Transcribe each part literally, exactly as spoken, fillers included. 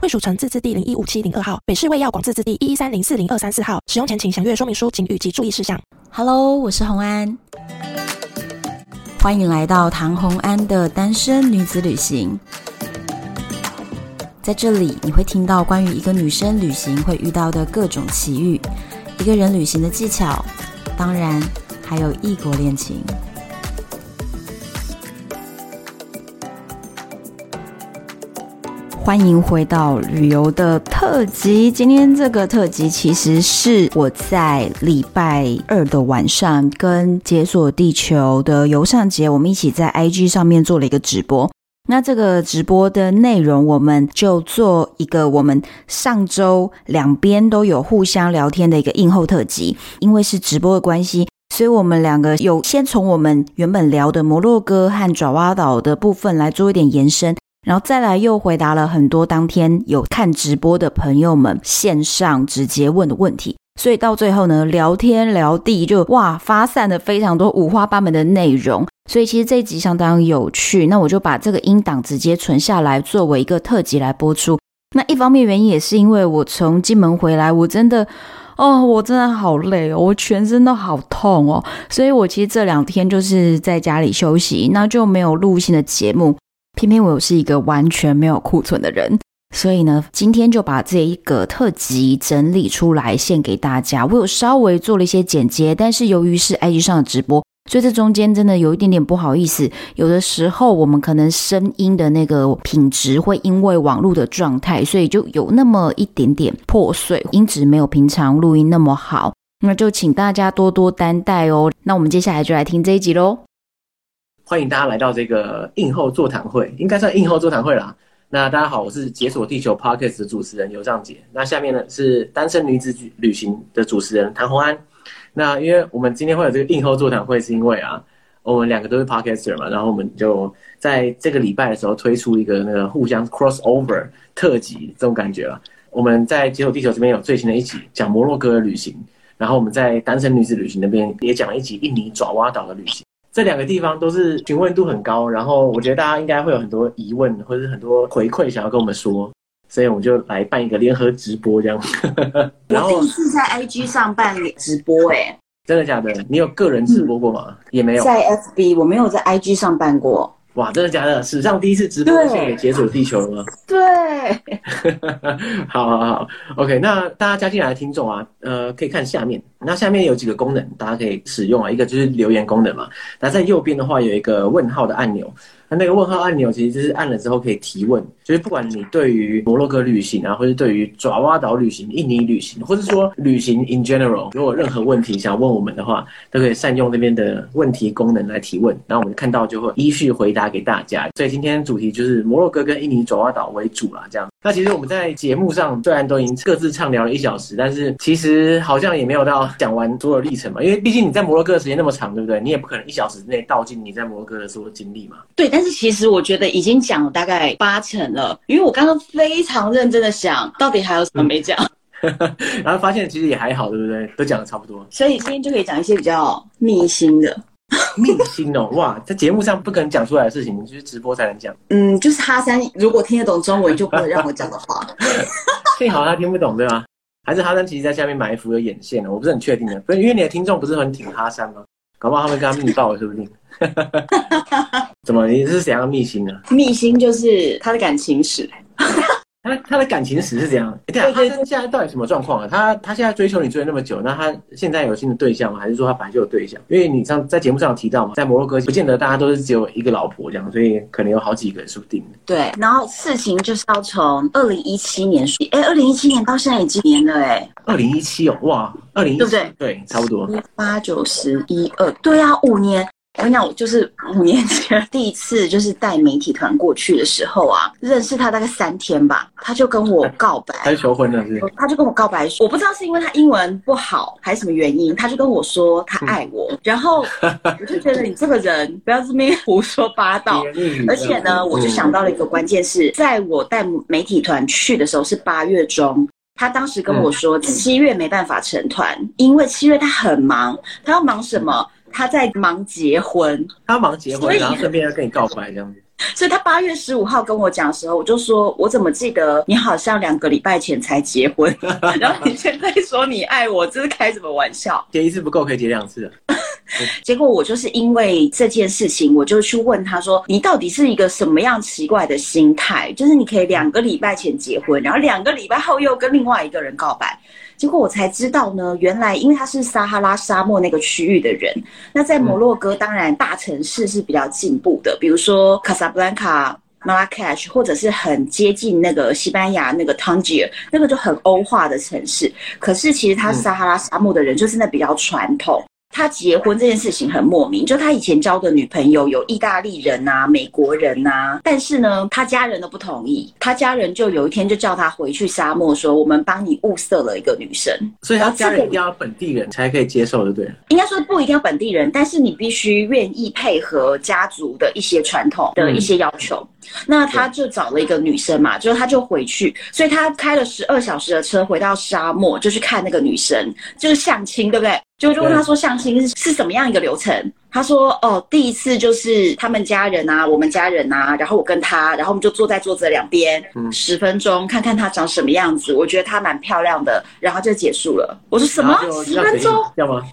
卫署城自治地零一五七零二号，北市卫药广自治地一一三零四零二三四号。使用前请详阅说明书警语及注意事项。Hello， 我是洪安，欢迎来到唐洪安的单身女子旅行。在这里，你会听到关于一个女生旅行会遇到的各种奇遇，一个人旅行的技巧，当然还有异国恋情。欢迎回到旅游的特辑，今天这个特辑其实是我在礼拜二的晚上跟解锁地球的游尚杰，我们一起在 I G 上面做了一个直播。那这个直播的内容我们就做一个我们上周两边都有互相聊天的一个映后特辑，因为是直播的关系，所以我们两个有先从我们原本聊的摩洛哥和爪哇岛的部分来做一点延伸，然后再来又回答了很多当天有看直播的朋友们线上直接问的问题，所以到最后呢，聊天聊地就哇发散了非常多五花八门的内容，所以其实这一集相当有趣。那我就把这个音档直接存下来作为一个特辑来播出。那一方面原因也是因为我从金门回来，我真的哦，我真的好累哦，我全身都好痛哦，所以我其实这两天就是在家里休息，那就没有录新的节目。偏偏我是一个完全没有库存的人，所以呢，今天就把这一个特辑整理出来献给大家。我有稍微做了一些剪接，但是由于是 I G 上的直播，所以这中间真的有一点点不好意思，有的时候我们可能声音的那个品质会因为网络的状态，所以就有那么一点点破碎，音质没有平常录音那么好，那就请大家多多担待哦。那我们接下来就来听这一集咯。欢迎大家来到这个映后座谈会，应该算映后座谈会啦。那大家好，我是解锁地球 Podcast 的主持人游尚杰。那下面呢是单身女子旅行的主持人唐洪安。那因为我们今天会有这个映后座谈会，是因为啊，我们两个都是 Podcaster 嘛，然后我们就在这个礼拜的时候推出一个那个互相 crossover 特辑这种感觉啦。我们在解锁地球这边有最新的一集讲摩洛哥的旅行，然后我们在单身女子旅行那边也讲了一集印尼爪哇岛的旅行。这两个地方都是询问度很高，然后我觉得大家应该会有很多疑问或者很多回馈想要跟我们说，所以我们就来办一个联合直播这样。然后我第一次在 I G 上办直播哎、欸，真的假的？你有个人直播过吗？嗯、也没有。在 F B 我没有在 I G 上办过。哇，真的假的？史上第一次直播献给解锁地球了吗？对。好好好 ，OK， 那大家加进来的听众啊，呃，可以看下面，那下面有几个功能大家可以使用啊，一个就是留言功能嘛，那在右边的话有一个问号的按钮，那那个问号按钮其实就是按了之后可以提问，就是不管你对于摩洛哥旅行啊，或是对于爪哇岛旅行、印尼旅行，或是说旅行 in general， 如果有任何问题想问我们的话，都可以善用这边的问题功能来提问，然后我们看到就会依序回答给大家。所以今天主题就是摩洛哥跟印尼爪哇岛为主啦，这样。那其实我们在节目上虽然都已经各自畅聊了一小时，但是其实好像也没有到讲完所有历程嘛，因为毕竟你在摩洛哥的时间那么长，对不对？你也不可能一小时之内道尽你在摩洛哥的所有经历嘛。对，但是其实我觉得已经讲了大概八成了，因为我刚刚非常认真的想到底还有什么没讲、嗯、然后发现其实也还好，对不对？都讲的差不多，所以今天就可以讲一些比较秘辛的。秘辛哦，哇，在节目上不可能讲出来的事情，就是直播才能讲。嗯，就是哈三如果听得懂中文，就不能让我讲的话。幸好他听不懂，对吗？还是哈三其实在下面埋伏有眼线了，我不是很确定的。不是因为你的听众不是很挺哈三吗？搞不好他们跟他密报了，说不定。怎么？你是怎样的秘辛呢、啊？秘辛就是他的感情史。他他的感情史是怎样？欸、对啊，他现在到底什么状况啊？他他现在追求你追了那么久，那他现在有新的对象吗？还是说他本来就有对象？因为你上在节目上有提到嘛，在摩洛哥不见得大家都是只有一个老婆这样，所以可能有好几个人，说不定。对，然后事情就是要从二零一七年说，哎、欸，二零一七年到现在已经年了哎、欸。二零一七哦，哇，二零一七对不对？对，差不多。八九十一二，对啊，五年。我跟你讲，我就是五年前第一次就是带媒体团过去的时候啊，认识他大概三天吧，他就跟我告白，他求婚了是？他就跟我告白，我不知道是因为他英文不好还是什么原因，他就跟我说他爱我，嗯、然后我就觉得你这个人不要这么胡说八道，而且呢，我就想到了一个关键是，在我带媒体团去的时候是八月中。他当时跟我说七月没办法成团、嗯、因为七月他很忙，他要忙什么？他在忙结婚，他忙结婚然后顺便要跟你告白这样子。所以他八月十五号跟我讲的时候，我就说我怎么记得你好像两个礼拜前才结婚然后你现在说你爱我，这是开什么玩笑？结一次不够可以结两次啊结果我就是因为这件事情，我就去问他说你到底是一个什么样奇怪的心态，就是你可以两个礼拜前结婚，然后两个礼拜后又跟另外一个人告白。结果我才知道呢，原来因为他是撒哈拉沙漠那个区域的人，那在摩洛哥当然大城市是比较进步的，比如说卡萨布兰卡、马拉喀什，或者是很接近那个西班牙那个 Tangier， 那个就很欧化的城市。可是其实他撒哈拉沙漠的人就是那比较传统。他结婚这件事情很莫名，就他以前交的女朋友有意大利人啊、美国人啊，但是呢他家人都不同意，他家人就有一天就叫他回去沙漠说我们帮你物色了一个女生。所以他家人一定要本地人才可以接受就对了。应该说不一定要本地人，但是你必须愿意配合家族的一些传统的一些要求、嗯、那他就找了一个女生嘛，就他就回去，所以他开了十二小时的车回到沙漠，就去看那个女生，就是相亲对不对？就就问他说相亲是什么样一个流程，他说哦，第一次就是他们家人啊，我们家人啊，然后我跟他，然后我们就坐在桌子两边十、嗯、分钟，看看他长什么样子，我觉得他蛮漂亮的，然后就结束了。我说什么十分钟？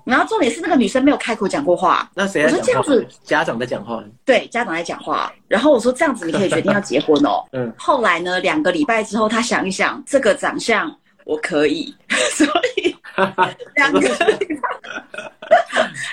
然后重点是那个女生没有开口讲过话。那谁在讲话？我说这样子，家长在讲话。对，家长在讲话。然后我说这样子你可以决定要结婚哦。嗯。后来呢，两个礼拜之后，他想一想，这个长相我可以，所以两个礼拜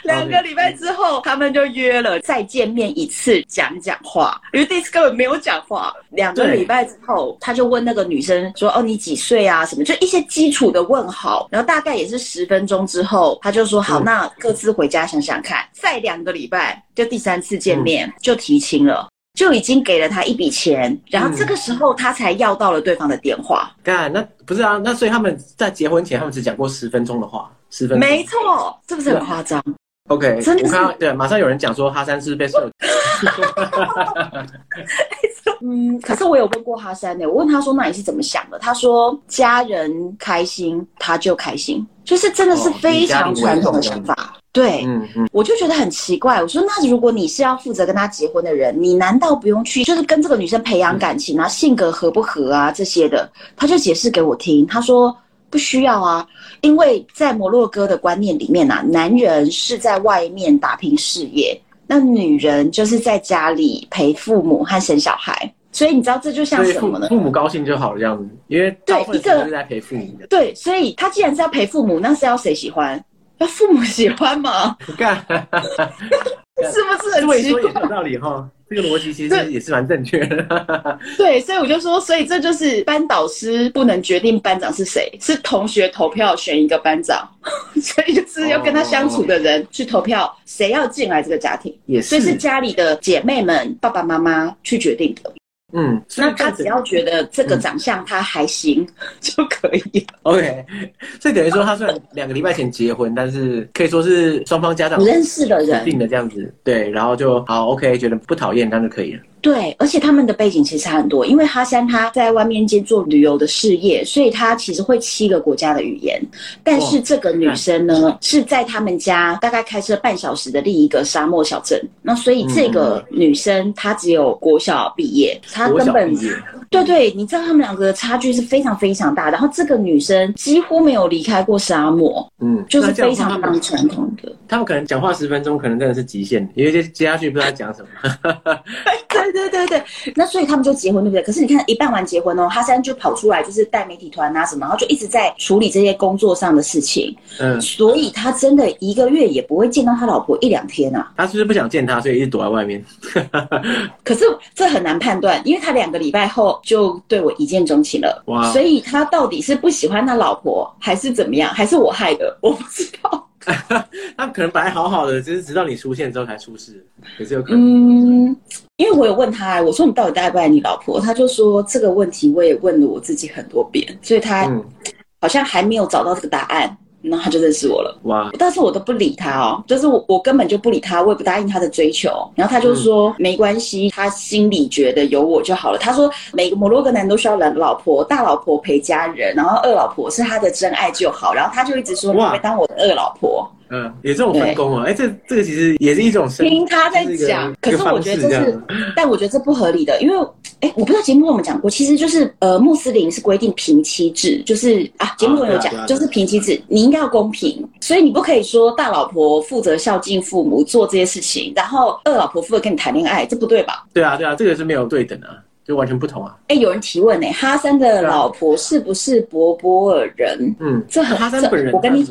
两个礼拜之后他们就约了再见面一次讲讲话，因为第一次根本没有讲话。两个礼拜之后他就问那个女生说哦你几岁啊什么，就一些基础的问好，然后大概也是十分钟之后他就说好、嗯、那各自回家想想看。再两个礼拜就第三次见面、嗯、就提亲了，就已经给了他一笔钱，然后这个时候他才要到了对方的电话。干、嗯，那不是啊，那所以他们在结婚前他们只讲过十分钟的话，十分钟。没错，是不是很夸张？OK， 真的我看到对，马上有人讲说哈山是被射。嗯，可是我有问过哈山呢、欸，我问他说那你是怎么想的？他说家人开心他就开心，就是真的是非常传统的想法。哦、对、嗯嗯，我就觉得很奇怪。我说那如果你是要负责跟他结婚的人，你难道不用去就是跟这个女生培养感情啊、嗯、性格合不合啊这些的？他就解释给我听，他说。不需要啊，因为在摩洛哥的观念里面啊，男人是在外面打拼事业，那女人就是在家里陪父母和生小孩。所以你知道这就像什么呢？父母高兴就好了这样子，因为大部分时间是在陪父母的。对，所以他既然是要陪父母，那是要谁喜欢？要父母喜欢吗？干是不是很奇怪？对，说也有道理哈。这个逻辑其实也是蛮正确的。对，所以我就说，所以这就是班导师不能决定班长是谁，是同学投票选一个班长，所以就是要跟他相处的人去投票，谁要进来这个家庭，也是，所以是家里的姐妹们、爸爸妈妈去决定的。嗯，那他只要觉得这个长相他还行、嗯、就可以了。OK， 所以等于说他虽然两个礼拜前结婚，但是可以说是双方家长认识的人定的这样子，对，然后就好 OK， 觉得不讨厌，那就可以了。对，而且他们的背景其实很多，因为哈山他在外面兼做旅游的事业，所以他其实会七个国家的语言。但是这个女生呢，是在他们家大概开车半小时的另一个沙漠小镇。那所以这个女生她只有国小毕业，她根本对对，你知道他们两个的差距是非常非常大。然后这个女生几乎没有离开过沙漠，嗯，就是非常非常传统的。他们可能讲话十分钟，可能真的是极限，因为接下去不知道讲什么。对对对，那所以他们就结婚，对不对？可是你看，一办完结婚哦，哈山就跑出来，就是带媒体团啊什么，然后就一直在处理这些工作上的事情。嗯，所以他真的一个月也不会见到他老婆一两天啊。他是不是不想见他，所以一直躲在外面？可是这很难判断，因为他两个礼拜后就对我一见钟情了。哇！所以他到底是不喜欢他老婆，还是怎么样？还是我害的？我不知道。他们可能本来好好的，就是直到你出现之后才出事，也是有可能。嗯，因为我有问他，我说你到底爱不爱你老婆？他就说这个问题我也问了我自己很多遍，所以他好像还没有找到这个答案，然后他就认识我了。哇！但是我都不理他哦，就是 我, 我根本就不理他，我也不答应他的追求。然后他就说、嗯、没关系，他心里觉得有我就好了。他说每个摩洛哥男都需要老婆，大老婆陪家人，然后二老婆是他的真爱就好。然后他就一直说你会当我的二老婆。嗯，也这种分工啊，哎、欸，这这个其实也是一种生听他在讲、就是，可是我觉得这是，但我觉得这不合理的，因为，哎、欸，我不知道节目中我们讲过，其实就是呃，穆斯林是规定平妻制，就是啊，节目中有讲、啊啊啊，就是平妻制，你应该要公平，所以你不可以说大老婆负责孝敬父母做这些事情，然后二老婆负责跟你谈恋爱，这不对吧？对啊，对啊，这个是没有对等啊。就完全不同啊！哎、欸，有人提问哎、欸，哈桑的老婆是不是柏柏尔人？嗯，这很哈桑本人，我跟你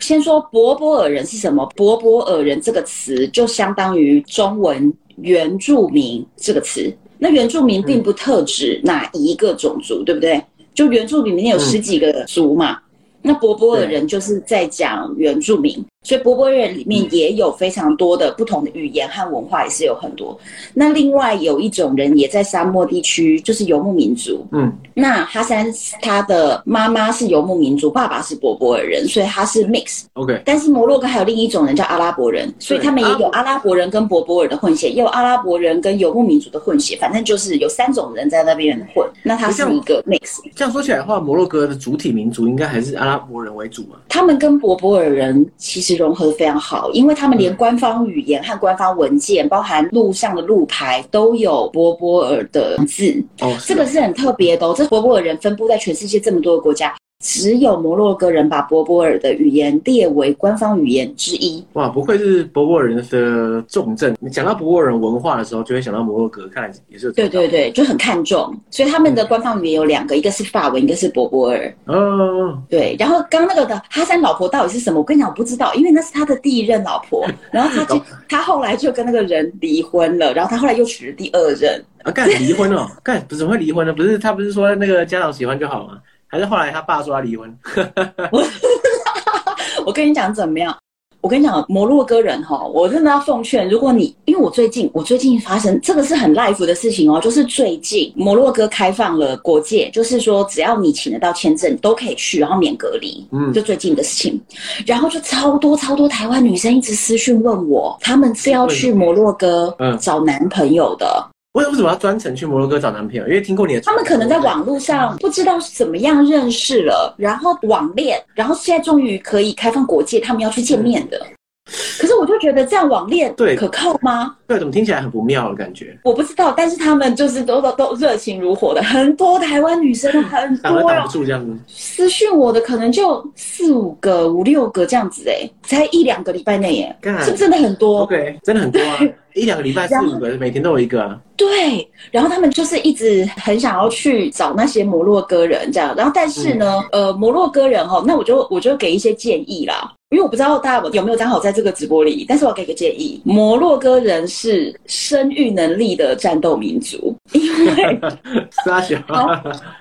先说柏柏尔人是什么？柏柏尔人这个词就相当于中文原住民这个词。那原住民并不特指哪一个种族，嗯、对不对？就原住民里面有十几个族嘛。嗯、那柏柏尔人就是在讲原住民，所以柏柏尔人里面也有非常多的不同的语言和文化，也是有很多。那另外有一种人也在沙漠地区，就是游牧民族。嗯，那哈桑他的妈妈是游牧民族，爸爸是柏柏尔人，所以他是 mix。OK。但是摩洛哥还有另一种人叫阿拉伯人，所以他们也有阿拉伯人跟柏柏尔的混血，也有阿拉伯人跟游牧民族的混血，反正就是有三种人在那边混。那他是一个 mix。这样说起来的话，摩洛哥的主体民族应该还是阿拉伯人为主嘛？他们跟柏柏尔人其实融合非常好，因为他们连官方语言和官方文件，包含路上的路牌，都有柏柏尔的字、哦、这个是很特别的、哦、这柏柏尔人分布在全世界这么多的国家，只有摩洛哥人把柏柏尔的语言列为官方语言之一。哇，不愧是柏柏尔人的重镇。你讲到柏柏尔人文化的时候，就会想到摩洛哥，看来也是有对对对，就很看重。所以他们的官方语言有两个，一个是法文，一个是柏柏尔。哦，对。然后刚那个的哈桑老婆到底是什么？我跟你讲，我不知道，因为那是他的第一任老婆。然后他就他后来就跟那个人离婚了，然后他后来又娶了第二任。啊，干离婚哦？干不怎么会离婚呢？不是他不是说那个家长喜欢就好吗？还是后来他爸说他离婚我跟你讲怎么样，我跟你讲摩洛哥人、哦、我真的要奉劝，如果你因为我最近我最近发生这个是很 live 的事情哦，就是最近摩洛哥开放了国界，就是说只要你请得到签证都可以去，然后免隔离，嗯，就最近的事情。然后就超多超多台湾女生一直私讯问我，他们是要去摩洛哥找男朋友的。为什么要专程去摩洛哥找男朋友？因为听过你的，他们可能在网络上不知道怎么样认识了，然后网恋，然后现在终于可以开放国界，他们要去见面的。可是我就觉得这样网恋可靠吗？ 对, 对，怎么听起来很不妙的感觉。我不知道，但是他们就是都都都热情如火的，很多台湾女生很多挡不住这样子。私讯我的可能就四五个、五六个这样子哎、欸，才一两个礼拜内耶、欸，是不是真的很多 ？OK， 真的很多啊。一两个礼拜四五个，每天都有一个啊。对，然后他们就是一直很想要去找那些摩洛哥人这样，然后但是呢，嗯、呃，摩洛哥人哈、哦，那我就我就给一些建议啦，因为我不知道大家有没有刚好在这个直播里，但是我要给个建议，摩洛哥人是生育能力的战斗民族，因为撒小，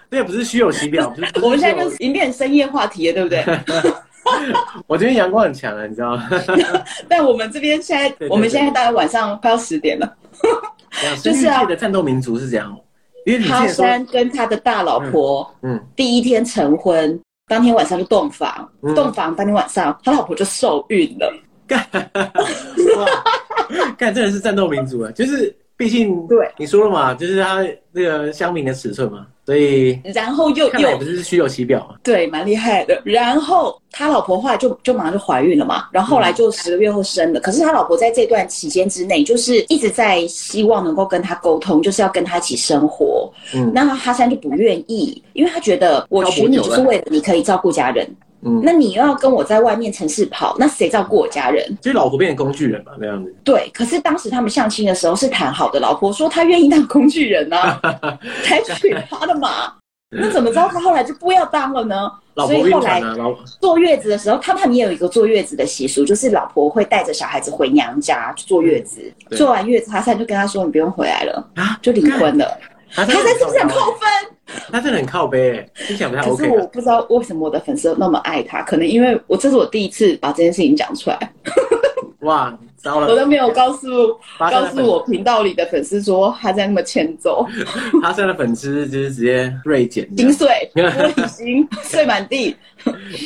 这也不是虚有其表，我们现在就是已经变深夜话题了，对不对？我这边阳光很强了，你知道吗？但我们这边现在對對對，我们现在大概晚上快要十点了。就是啊，世界的战斗民族是这样。因为哈桑跟他的大老婆，嗯，嗯第一天成婚，当天晚上就洞房，嗯、洞房当天晚上他老婆就受孕了。干，干真的是战斗民族啊！就是毕竟对你说了嘛，就是他那个乡民的尺寸嘛。所以，然后又又不是虚有其表嘛？对，蛮厉害的。然后他老婆后来就就马上就怀孕了嘛，然后后来就十个月后生了。嗯、可是他老婆在这段期间之内，就是一直在希望能够跟他沟通，就是要跟他一起生活。嗯，那哈桑就不愿意，因为他觉得我娶你就是为了你可以照顾家人。嗯，那你又要跟我在外面城市跑，那谁照顾我家人？就是老婆变成工具人嘛，那样子。对，可是当时他们相亲的时候是谈好的，老婆说她愿意当工具人啊，才娶她的嘛。那怎么知道她后来就不要当了呢？老婆孕产啊，老婆坐月子的时候，他们也有一个坐月子的习俗，就是老婆会带着小孩子回娘家坐月子，坐完月子，哈桑就跟他说：“你不用回来了啊，就离婚了。”哈桑是不是很扣分？他真的很靠背耶，听起来不太 OK。可是我不知道为什么我的粉丝那么爱他，可能因为我这是我第一次把这件事情讲出来。哇，糟了！我都没有告诉告诉我频道里的粉丝说他在那么欠揍。他现在的粉丝就是直接锐减，心碎，玻璃心碎满地。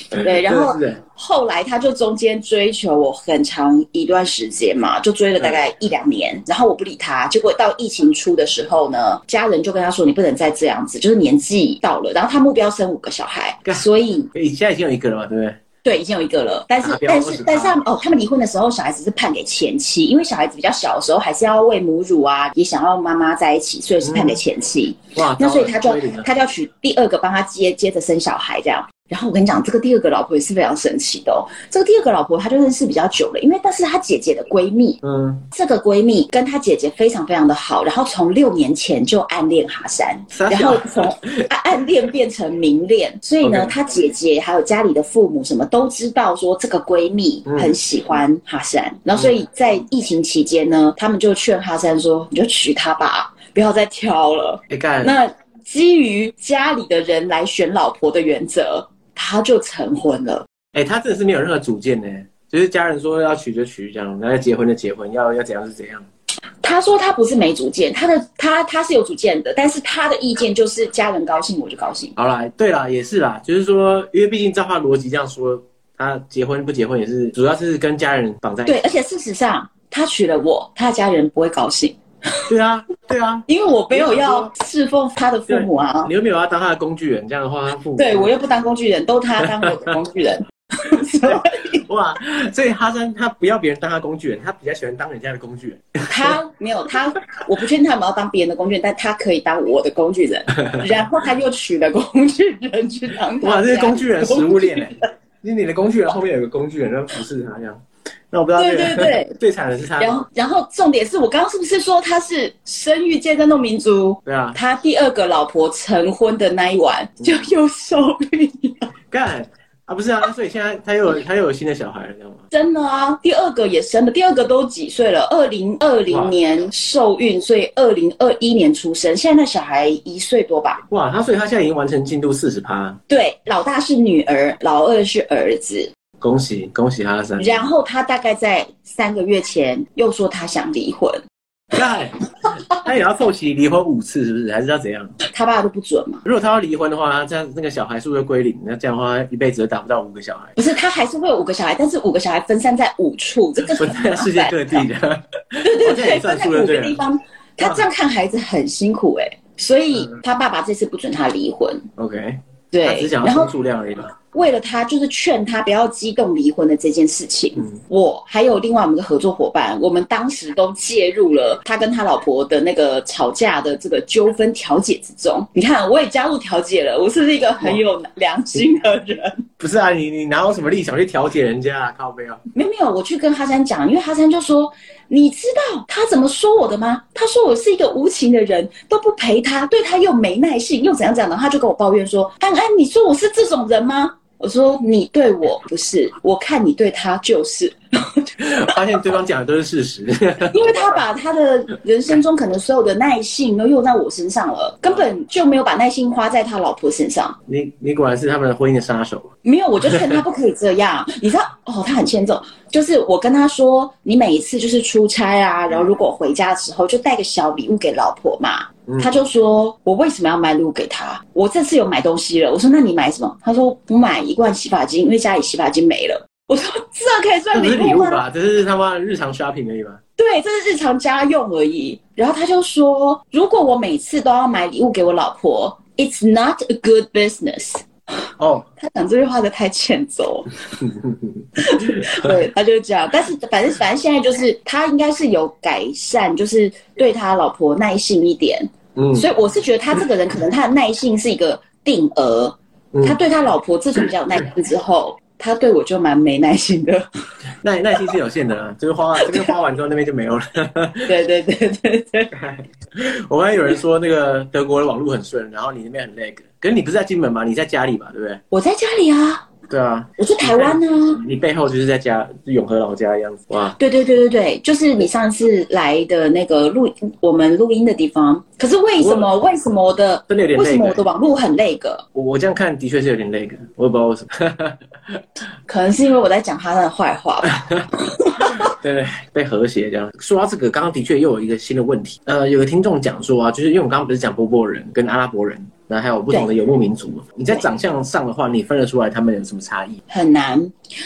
对，然后后来他就中间追求我很长一段时间嘛，就追了大概一两年，嗯、然后我不理他，结果到疫情初的时候呢，家人就跟他说你不能再这样子，就是年纪到了，然后他目标生五个小孩，所以你现在已经有一个了嘛，对不对？对，已经有一个了，但是、啊、但是但是他们哦，他们离婚的时候，小孩子是判给前妻，因为小孩子比较小的时候还是要喂母乳啊，也想要妈妈在一起，所以是判给前妻。嗯、哇，那所以他就他就要娶第二个帮他接接着生小孩这样。然后我跟你讲，这个第二个老婆也是非常神奇的哦。这个第二个老婆她就认识比较久了，因为但是她姐姐的闺蜜，嗯，这个闺蜜跟她姐姐非常非常的好，然后从六年前就暗恋哈山，然后从暗恋变成明恋，所以呢， okay. 她姐姐还有家里的父母什么都知道说这个闺蜜很喜欢哈山，嗯、然后所以在疫情期间呢，他们就劝哈山说，你就娶她吧，不要再挑了。欸、那基于家里的人来选老婆的原则。他就成婚了，哎、欸，他真的是没有任何主见呢，就是家人说要娶就娶这样，然后结婚就结婚，要要怎样是怎样。他说他不是没主见，他的他他是有主见的，但是他的意见就是家人高兴我就高兴。好啦，对啦，也是啦，就是说，因为毕竟照他逻辑这样说，他结婚不结婚也是主要是跟家人绑在一起。对，而且事实上，他娶了我，他的家人不会高兴。对啊，对啊，因为我没有要侍奉他的父母啊，你又没有要当他的工具人，这样的话他父母对我又不当工具人，都他当我的工具人。哇，所以哈山他不要别人当他工具人，他比较喜欢当人家的工具人。他没有他，我不确定他有没有当别人的工具人，但他可以当我的工具人，然后他又娶了工具人去当他。哇，这是工具人食物链哎，因为你的工具人后面有个工具人，然后服侍他这样。那我不知道对对对，最惨的是他。然后，然后重点是我刚刚是不是说他是生育界战斗民族？对啊，他第二个老婆成婚的那一晚、嗯、就又受孕了。干啊，不是啊，所以现在他又有他又有新的小孩了，知道吗？真的啊，第二个也生了，第二个都几岁了？二零二零年受孕，所以二零二一年出生，现在那小孩一岁多吧？哇，他所以他现在已经完成进度四十趴。对，老大是女儿，老二是儿子。恭喜恭喜哈山！然后他大概在三个月前又说他想离婚，他也要凑齐离婚五次是不是？还是要怎样？他爸都不准嘛。如果他要离婚的话，这样那个小孩数就归零，那这样的话一辈子都达不到五个小孩。不是，他还是会有五个小孩，但是五个小孩分散在五处，这个分散在世界各地的。对对对，分散五个地方。他这样看孩子很辛苦哎、欸，所以他爸爸这次不准他离婚。OK。对，他只想要充数量而已嘛。为了他，就是劝他不要激动离婚的这件事情，嗯、我还有另外我们的合作伙伴，我们当时都介入了他跟他老婆的那个吵架的这个纠纷调解之中。你看，我也加入调解了，我是不是一个很有良心的人？不是啊，你你拿我什么立场去调解人家啊？靠背啊！没有没有，我去跟哈山讲，因为哈山就说，你知道他怎么说我的吗？他说我是一个无情的人，都不陪他，对他又没耐性，又怎样怎样的，他就跟我抱怨说，安安，你说我是这种人吗？我说你对我不是，我看你对他就是。发现对方讲的都是事实，因为他把他的人生中可能所有的耐性都用在我身上了，根本就没有把耐心花在他老婆身上。你你果然是他们的婚姻的杀手。没有，我就劝他不可以这样。你知道哦，他很欠揍。就是我跟他说，你每一次就是出差啊，然后如果回家的时候就带个小礼物给老婆嘛。嗯、他就说，我为什么要买礼物给他？我这次有买东西了。我说那你买什么？他说我买一罐洗发精，因为家里洗发精没了。我说这可以算礼物吗？这不是礼物吧，这是他妈日常 shopping 而已吧。对，这是日常家用而已。然后他就说，如果我每次都要买礼物给我老婆 ，It's not a good business。哦，他讲这句话的太欠揍。对，他就这样。但是反正反正现在就是他应该是有改善，就是对他老婆耐性一点。嗯，所以我是觉得他这个人可能他的耐性是一个定额。嗯、他对他老婆自从比较有耐性之后。他对我就蛮没耐心的，耐耐心是有限的啊，就是花这边花完之后那边就没有了。对对对对对。我刚才有人说那个德国的网路很顺，然后你那边很 lag， 可是你不是在金门吗？你在家里吧，对不对？我在家里啊。对啊，我在台湾呢、啊。你背后就是在家永和老家的样子哇！对对对对对，就是你上次来的那个录我们录音的地方。可是为什么为什么我的真的有点累，为什么我的网路很累格？我我这样看的确是有点累格，我也不知道为什么。可能是因为我在讲他的坏话吧。对，被和谐这样。说到这个，刚刚的确又有一个新的问题。呃，有个听众讲说啊，就是因为我刚刚不是讲波波人跟阿拉伯人。然后还有不同的游牧民族，你在长相上的话，你分得出来他们有什么差异？很难，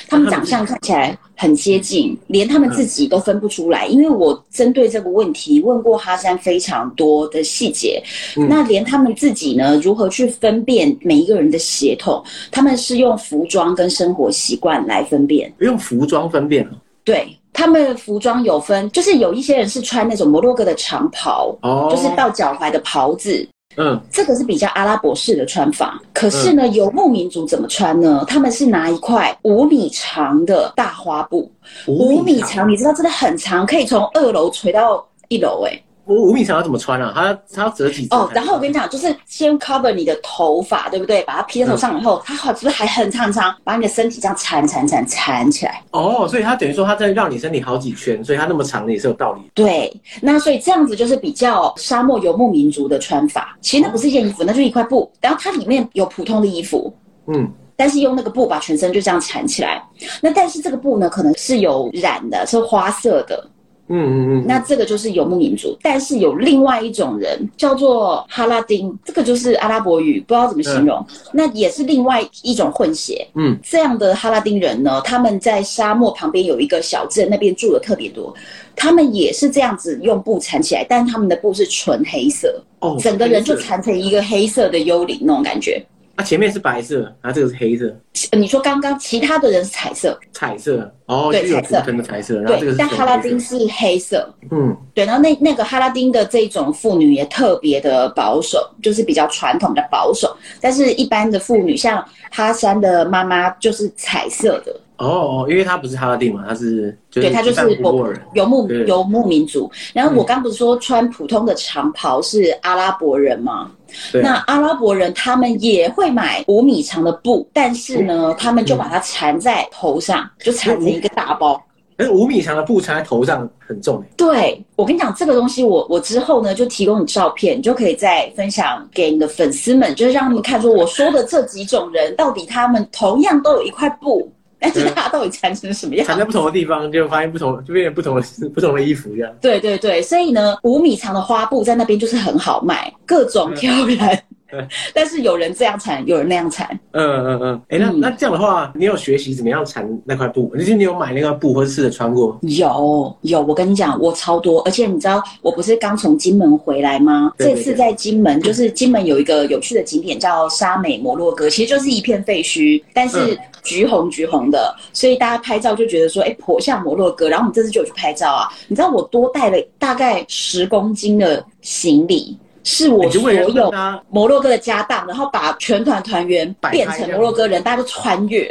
他们长相看起来很接近，连他们自己都分不出来。嗯、因为我针对这个问题问过哈山非常多的细节、嗯，那连他们自己呢，如何去分辨每一个人的血统？他们是用服装跟生活习惯来分辨，用服装分辨了。对。他们服装有分，就是有一些人是穿那种摩洛哥的长袍，哦、就是到脚踝的袍子。嗯，这个是比较阿拉伯式的穿法。可是呢，游牧民族怎么穿呢？他们是拿一块五米长的大花布，五米长，你知道真的很长，可以从二楼垂到一楼、欸。哎，五米长要怎么穿啊？它它要折几折？哦，然后我跟你讲，就是先 cover 你的头发，对不对？把它披在头上以后，它是不是还很长长？把你的身体这样缠缠缠缠起来。哦，所以它等于说它在让你身体好几圈，所以它那么长的也是有道理的。对，那所以这样子就是比较沙漠游牧民族的穿法。其实那不是一件衣服，那就是一块布，然后它里面有普通的衣服。嗯。但是用那个布把全身就这样缠起来。那但是这个布呢，可能是有染的，是花色的。嗯嗯嗯，那这个就是游牧民族，但是有另外一种人叫做哈拉丁，这个就是阿拉伯语，不知道怎么形容、嗯，那也是另外一种混血。嗯，这样的哈拉丁人呢，他们在沙漠旁边有一个小镇，那边住的特别多，他们也是这样子用布缠起来，但他们的布是纯黑色，哦，整个人就缠成一个黑色的幽灵那种感觉。啊，前面是白色，啊，这个是黑色。你说刚刚其他的人是彩色，彩色哦，对，彩色，真的彩色。然后这个是，但哈拉丁是黑色，嗯，对。然后那那个哈拉丁的这种妇女也特别的保守，就是比较传统的保守。但是一般的妇女，像哈山的妈妈就是彩色的。哦，因为他不是哈拉丁嘛，他是、就是、对，他就是游牧游牧民族。然后我刚不是说穿普通的长袍是阿拉伯人吗？对，那阿拉伯人他们也会买五米长的布，但是呢，嗯、他们就把它缠在头上，嗯、就缠成一个大包。可是五米长的布缠在头上很重哎、欸。对，我跟你讲这个东西我，我我之后呢就提供你照片，你就可以再分享给你的粉丝们，就是让他们看说我说的这几种人到底他们同样都有一块布。但是它到底缠成什么样？缠在不同的地方，就发现不同，就变成不同的不同的衣服这样。对对对，所以呢，五米长的花布在那边就是很好卖，各种挑染。但是有人这样缠，有人那样缠。嗯嗯嗯。哎、欸，那那这样的话，你有学习怎么样缠那块布？就是你有买那块布，或者试着穿过？有有，我跟你讲，我超多。而且你知道，我不是刚从金门回来吗？对对对，这次在金门，就是金门有一个有趣的景点叫沙美摩洛哥，其实就是一片废墟，但是橘红橘红的，所以大家拍照就觉得说，哎、欸，颇像摩洛哥。然后我们这次就有去拍照啊。你知道我多带了大概十公斤的行李。是我所有摩洛哥的家当，然后把全团团员变成摩洛哥人，大家都穿越，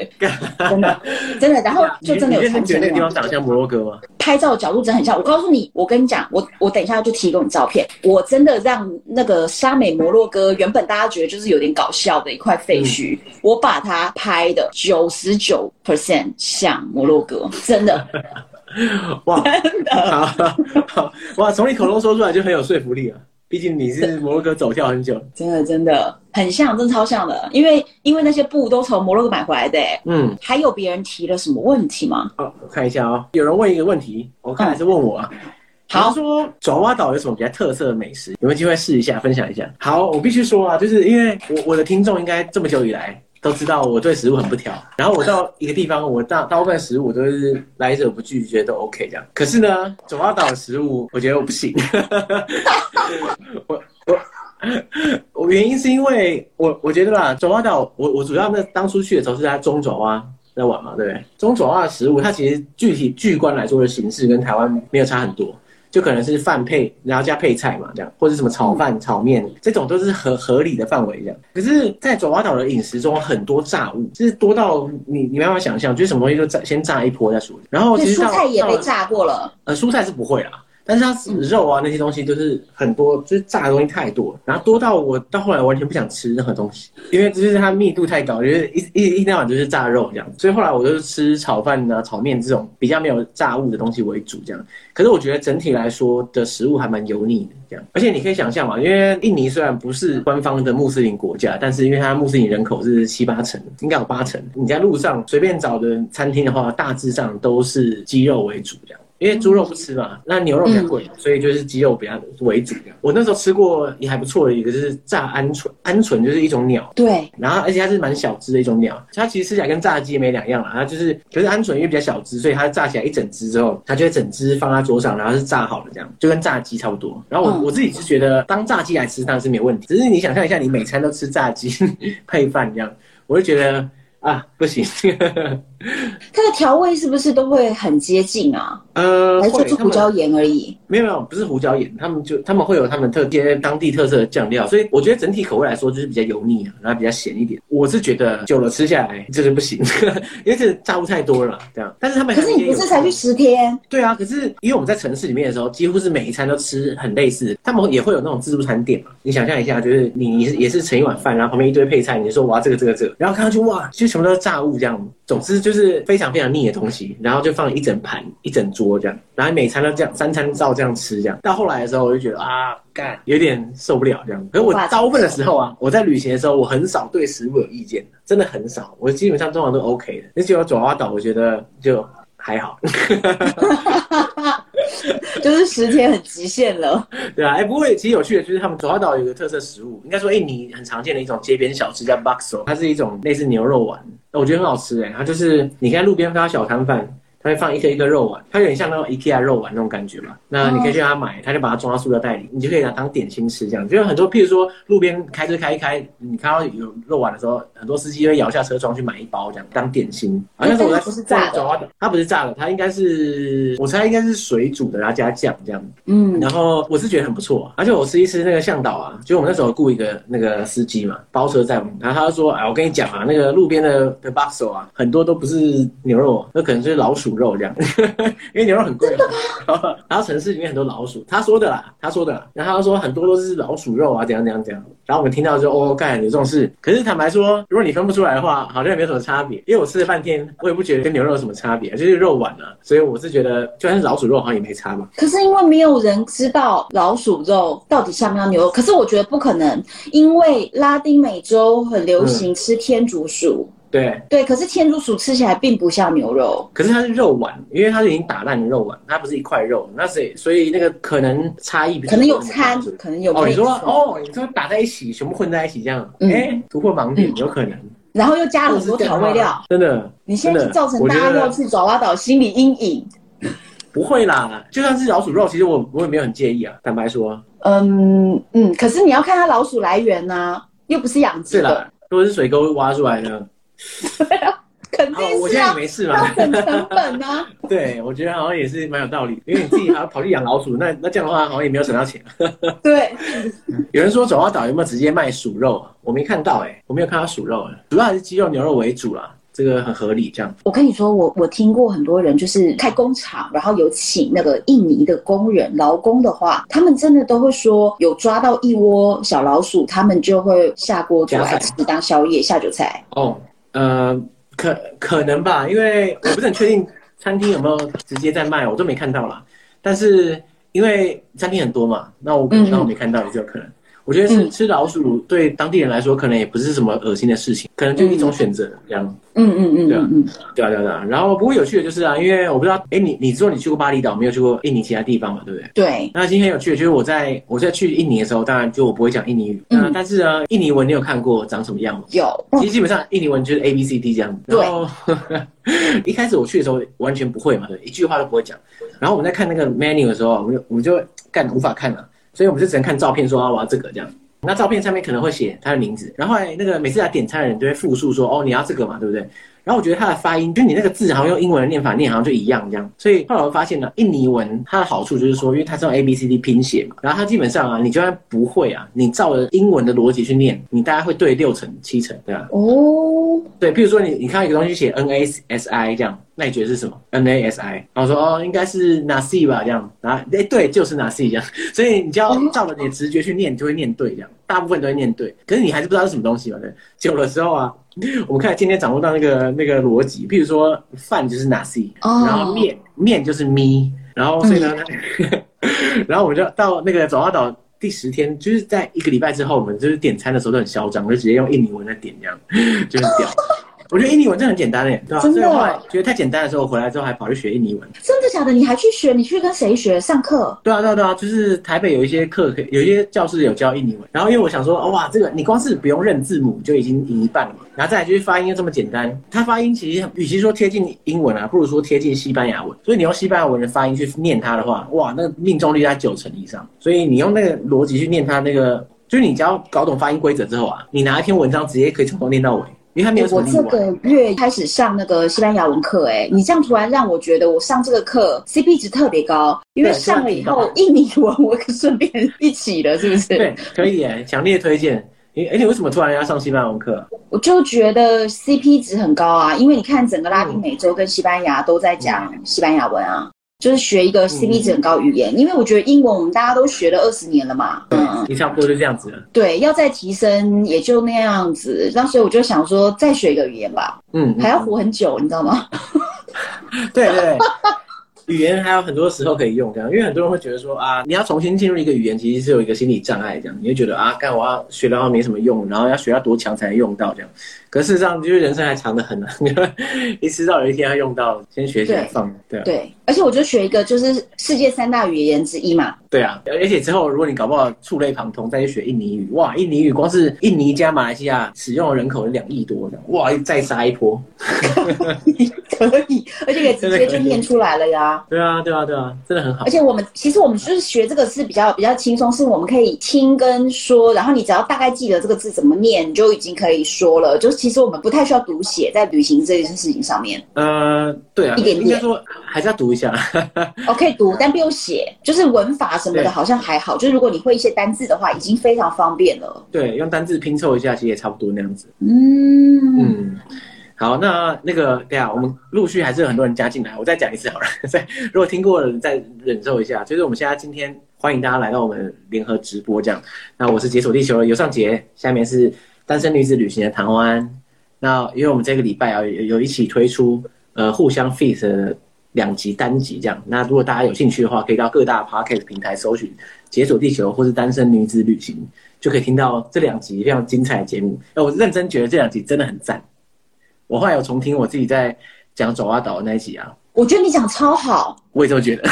真的真的，然后就真的有穿越。你觉得那个地方长得像摩洛哥吗？拍照的角度真的很像。我告诉你，我跟你讲，我我等一下就提供你照片。我真的让那个沙美摩洛哥原本大家觉得就是有点搞笑的一块废墟，嗯、我把它拍的 百分之九十九 像摩洛哥，真的。哇，真的好好哇，从你口中说出来就很有说服力啊。毕竟你是摩洛哥走跳很久，真的真的很像，真的超像的，因为因为那些布都从摩洛哥买回来的、欸。嗯，还有别人提了什么问题吗？哦，我看一下哦，有人问一个问题，我看还是问我啊。嗯，好，说爪哇岛有什么比较特色的美食？有没有机会试一下，分享一下？好，我必须说啊，就是因为我我的听众应该这么久以来都知道我对食物很不挑，然后我到一个地方，我大大部分食物我都是来者不拒，觉得都 OK 这样。可是呢，爪哇岛的食物我觉得我不行。我我我原因是因为我我觉得啦，爪哇岛我我主要那当初去的时候是在中爪哇在玩嘛，对不对？中爪哇的食物它其实具体巨观来说的形式跟台湾没有差很多。就可能是饭配，然后加配菜嘛，这样，或者什么炒饭、嗯、炒面，这种都是合合理的范围这样。可是，在爪哇岛的饮食中，很多炸物，就是多到你你没办法想象，就是什么东西都炸，先炸一波再说。然后其实到，蔬菜也被炸过了。呃，蔬菜是不会啦，但是它肉啊那些东西就是很多，就是炸的东西太多，然后多到我到后来完全不想吃任何东西，因为就是它密度太高，就是一一一天晚就是炸肉这样，所以后来我就是吃炒饭啊、炒面这种比较没有炸物的东西为主这样。可是我觉得整体来说的食物还蛮油腻的这样，而且你可以想象嘛，因为印尼虽然不是官方的穆斯林国家，但是因为它穆斯林人口是七八成，应该有八成，你在路上随便找的餐厅的话，大致上都是鸡肉为主这样。因为猪肉不吃嘛，那牛肉比较贵、嗯、所以就是鸡肉比较为主。我那时候吃过也还不错的一个就是炸鹌鹑，鹌鹑就是一种鸟，对，然后而且它是蛮小只的一种鸟，它其实吃起来跟炸鸡没两样啦，它就是可是鹌鹑因为比较小只，所以它炸起来一整只之后，它就会整只放在桌上，然后是炸好了这样，就跟炸鸡差不多。然后我、嗯、我自己是觉得当炸鸡来吃当然是没有问题，只是你想象一下你每餐都吃炸鸡配饭这样，我就觉得啊，不行！它的调味是不是都会很接近啊？呃，还是就是胡椒盐而已？没有没有，不是胡椒盐，他们就他们会有他们特些当地特色的酱料，所以我觉得整体口味来说就是比较油腻啊，然后比较咸一点。我是觉得久了吃下来就是不行，因为这炸物太多了这样。但是他们可是你不是才去十天？对啊，可是因为我们在城市里面的时候，几乎是每一餐都吃很类似。他们也会有那种自助餐店嘛？你想象一下，就是你也是盛一碗饭，然后旁边一堆配菜，你说我要这个这个这个，然后看上去哇，就全部都是炸物这样，总之就是非常非常腻的东西，然后就放一整盘一整桌这样，然后每餐都这样，三餐照这样吃这样。到后来的时候我就觉得啊，干，有点受不了这样。可是我大部分的时候啊，我在旅行的时候我很少对食物有意见，真的很少，我基本上通常都 OK 的。那结果爪哇岛我觉得就还好。就是十天很极限了，对啊，哎、欸，不过其实有趣的就是他们爪哇岛有一个特色食物，应该说印尼很常见的一种街边小吃叫 bakso， 它是一种类似牛肉丸，我觉得很好吃哎、欸，它就是你看路边发小摊贩，它会放一颗一颗肉丸，它有点像那种 IKEA 肉丸那种感觉嘛。那你可以去他买，他就把它装到塑料袋里，你就可以拿当点心吃这样。就有很多，譬如说路边开车开一开，你看到有肉丸的时候，很多司机会摇下车窗去买一包这样当点心。好像是我在不是炸的，它不是炸的，它应该是我猜应该是水煮的，然后加酱这样。嗯，然后我是觉得很不错，而且我吃一吃那个向导啊，就我们那时候雇一个那个司机嘛，包车载我们，然后他就说，哎，我跟你讲啊，那个路边的的 bakso 啊，很多都不是牛肉，那可能是老鼠。肉这样，因为牛肉很贵，然后城市里面很多老鼠，他说的啦，他说的啦，然后他说很多都是老鼠肉啊，怎样怎样怎样。然后我们听到就哦，干，有这种事。可是坦白说，如果你分不出来的话，好像也没有什么差别。因为我吃了半天，我也不觉得跟牛肉有什么差别，就是肉丸啊。所以我是觉得，就算是老鼠肉，好像也没差嘛。可是因为没有人知道老鼠肉到底像不像牛肉，可是我觉得不可能，因为拉丁美洲很流行吃天竺鼠。嗯，对对，可是天竺鼠吃起来并不像牛肉，可是它是肉丸，因为它是已经打烂的肉丸，它不是一块肉，那是所以那个可能差异比较，可能有掺，可能有哦，你说哦，你说打在一起，全部混在一起这样，哎、嗯，突破盲点、嗯、有可能。然后又加了很多调味料，真的，你现在是造成大家要去爪哇岛心理阴影。不会啦，就算是老鼠肉，其实我我也没有很介意啊，坦白说。嗯嗯，可是你要看它老鼠来源啊，又不是养殖的。对啦，如果是水沟挖出来的。对啊，肯定是、啊。我现在也没事嘛，省成本啊。对，我觉得好像也是蛮有道理，因为你自己还要跑去养老鼠，那那这样的话好像也没有省到钱。对。有人说爪哇岛有没有直接卖鼠肉啊？我没看到哎、欸，我没有看到鼠肉哎、欸，主要还是鸡肉、牛肉为主啦。这个很合理，这样。我跟你说，我我听过很多人就是开工厂，然后有请那个印尼的工人劳工的话，他们真的都会说，有抓到一窝小老鼠，他们就会下锅煮来吃当宵夜，下酒菜。哦。呃，可可能吧，因为我不是很确定餐厅有没有直接在卖，我都没看到啦。但是因为餐厅很多嘛，那我那我没看到也就有可能。我觉得是吃老鼠对当地人来说可能也不是什么恶心的事情，可能就一种选择这样。嗯嗯嗯，对啊，对啊对啊。然后不过有趣的就是啊，因为我不知道，哎，你你说你去过巴厘岛，没有去过印尼其他地方嘛，对不对？对。那今天有趣的就是我在我在去印尼的时候，当然就我不会讲印尼语，嗯呃、但是呢，印尼文你有看过长什么样吗？有。其实基本上印尼文就是 A B C D 这样。对。然后一开始我去的时候完全不会嘛，对，一句话都不会讲。然后我们在看那个 menu 的时候，我们就我们就干无法看了。所以我们就只能看照片说啊，我要这个这样。那照片上面可能会写他的名字，然后后来那个每次来点餐的人就会复述说，哦，你要这个嘛，对不对？然后我觉得他的发音，就你那个字好像用英文的念法念好像就一样这样。所以后来我发现呢，印尼文它的好处就是说，因为它是用 A B C D 拼写嘛，然后它基本上啊，你就算不会啊，你照着英文的逻辑去念，你大概会对六成七成，对吧？哦，哦，对，譬如说你你看到一个东西写 N A S I 这样，那你觉得是什么 N A S I？ 然后说哦，应该是 Nasi 吧这样，然后哎对，就是 Nasi 这样，所以你只要照着你的直觉去念，你就会念对这样，大部分都会念对，可是你还是不知道是什么东西嘛。对，久了之后啊，我们看今天掌握到那个那个逻辑，譬如说饭就是 Nasi， 然后面、oh. 面就是 mie， 然后所以呢，嗯、然后我们就到那个爪哇岛。第十天就是在一个礼拜之后，我们就是点餐的时候都很嚣张，就直接用印尼文在点，这样就很屌。我觉得印尼文真的很简单耶，对吧？真的，觉得太简单的时候，我回来之后还跑去学印尼文。真的假的？你还去学？你去跟谁学？上课？对啊，对啊，对啊，就是台北有一些课，有一些教室有教印尼文。然后因为我想说，哇，这个你光是不用认字母就已经赢一半了，然后再来就是发音又这么简单。它发音其实与其说贴近英文啊，不如说贴近西班牙文。所以你用西班牙文的发音去念它的话，哇，那个命中率在九成以上。所以你用那个逻辑去念它那个。就是你只要搞懂发音规则之后啊，你拿一篇文章直接可以从头念到尾，因为它没有什么例外。我这个月开始上那个西班牙文课，哎、欸，你这样突然让我觉得我上这个课 C P 值特别高，因为上了以后印尼文我可顺便一起了，是不是？对，可以哎、欸，强烈推荐。而且为什么突然要上西班牙文课、啊？我就觉得 C P 值很高啊，因为你看整个拉丁美洲跟西班牙都在讲西班牙文啊。嗯，就是学一个 C P 值很高语言、嗯，因为我觉得英文我们大家都学了二十年了嘛，嗯，你差不多就这样子了。对，要再提升也就那样子，那所以我就想说再学一个语言吧，嗯，还要活很久，你知道吗？对对对。语言还有很多时候可以用，这样，因为很多人会觉得说啊，你要重新进入一个语言，其实是有一个心理障碍，这样，你会觉得啊，干我要学到没什么用，然后要学到多强才能用到这样。可事实上，就是人生还长得很，一直到有一天要用到，先学起来放。对对，而且我就学一个，就是世界三大语言之一嘛。对啊，而且之后如果你搞不好触类旁通，再去学印尼语，哇，印尼语光是印尼加马来西亚使用的人口有两亿多，哇，再杀一波。可以，而且可以直接就念出来了呀。对啊对啊对啊，真的很好。而且我们其实我们就是学这个是比较比较轻松，是我们可以听跟说，然后你只要大概记得这个字怎么念，你就已经可以说了。就是其实我们不太需要读写，在旅行这件事情上面。呃，对啊，一点点应该说还是要读一下。哦，可以读，但不用写，就是文法什么的，好像还好。就是如果你会一些单字的话，已经非常方便了。对，用单字拼凑一下，其实也差不多那样子。嗯嗯。好，那那个对啊，我们陆续还是有很多人加进来，我再讲一次好了。如果听过了，再忍受一下。就是我们现在今天欢迎大家来到我们联合直播这样。那我是解锁地球的尤尚杰，下面是单身女子旅行的唐宏安。那因为我们这个礼拜啊，有一起推出呃互相 feat 的两集单集这样。那如果大家有兴趣的话，可以到各大 podcast 平台搜寻解锁地球或是单身女子旅行，就可以听到这两集非常精彩的节目。我认真觉得这两集真的很赞。我后来有重听我自己在讲爪哇岛的那一集啊，我觉得你讲超好，我也这么觉得。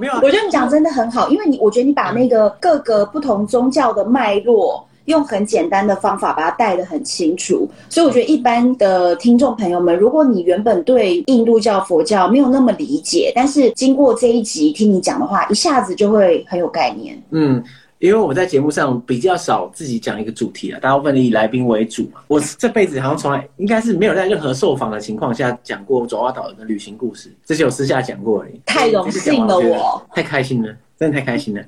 没有，我觉得你讲真的很好，因为你我觉得你把那个各个不同宗教的脉络用很简单的方法把它带得很清楚，所以我觉得一般的听众朋友们，如果你原本对印度教、佛教没有那么理解，但是经过这一集听你讲的话，一下子就会很有概念。嗯。因为我在节目上比较少自己讲一个主题啦，大部分以来宾为主嘛。我这辈子好像从来应该是没有在任何受访的情况下讲过爪哇岛的旅行故事，这些我私下讲过而已。太荣幸了，我太开心了，真的太开心了。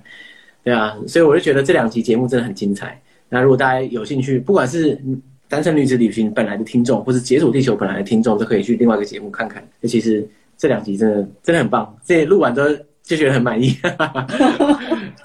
对啊，所以我就觉得这两集节目真的很精彩。那如果大家有兴趣，不管是单身女子旅行本来的听众，或是解锁地球本来的听众，都可以去另外一个节目看看。其实这两集真的真的很棒，这录完之后就觉得很满意。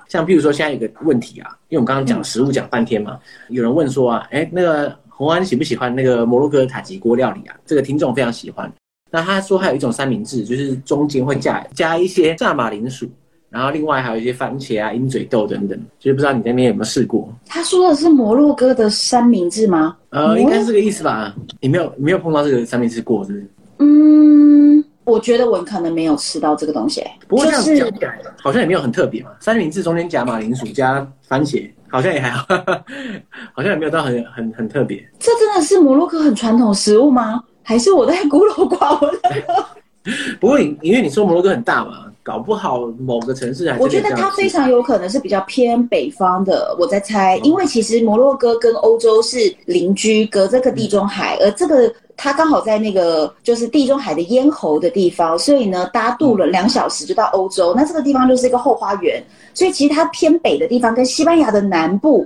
像譬如说现在有个问题啊，因为我们刚刚讲食物讲半天嘛，有人问说啊，哎，那个宏安喜不喜欢那个摩洛哥塔吉锅料理啊？这个听众非常喜欢。那他说还有一种三明治，就是中间会加加一些萨马铃薯，然后另外还有一些番茄啊、鹰嘴豆等等，就是不知道你那边有没有试过？他说的是摩洛哥的三明治吗？呃，应该是这个意思吧？你没有没有碰到这个三明治过，是不是？嗯。我觉得我可能没有吃到这个东西、欸，不过这样讲起来、就是、好像也没有很特别嘛。三明治中间夹马铃薯加番茄，好像也还好，好像也没有到很很很特别。这真的是摩洛哥很传统食物吗？还是我在孤陋寡闻？不过因为你说摩洛哥很大嘛，搞不好某个城市还是我觉得它非常有可能是比较偏北方的，我在猜，因为其实摩洛哥跟欧洲是邻居，隔这个地中海，而这个。他刚好在那个就是地中海的咽喉的地方，所以呢，搭渡了两小时就到欧洲。那这个地方就是一个后花园，所以其实它偏北的地方跟西班牙的南部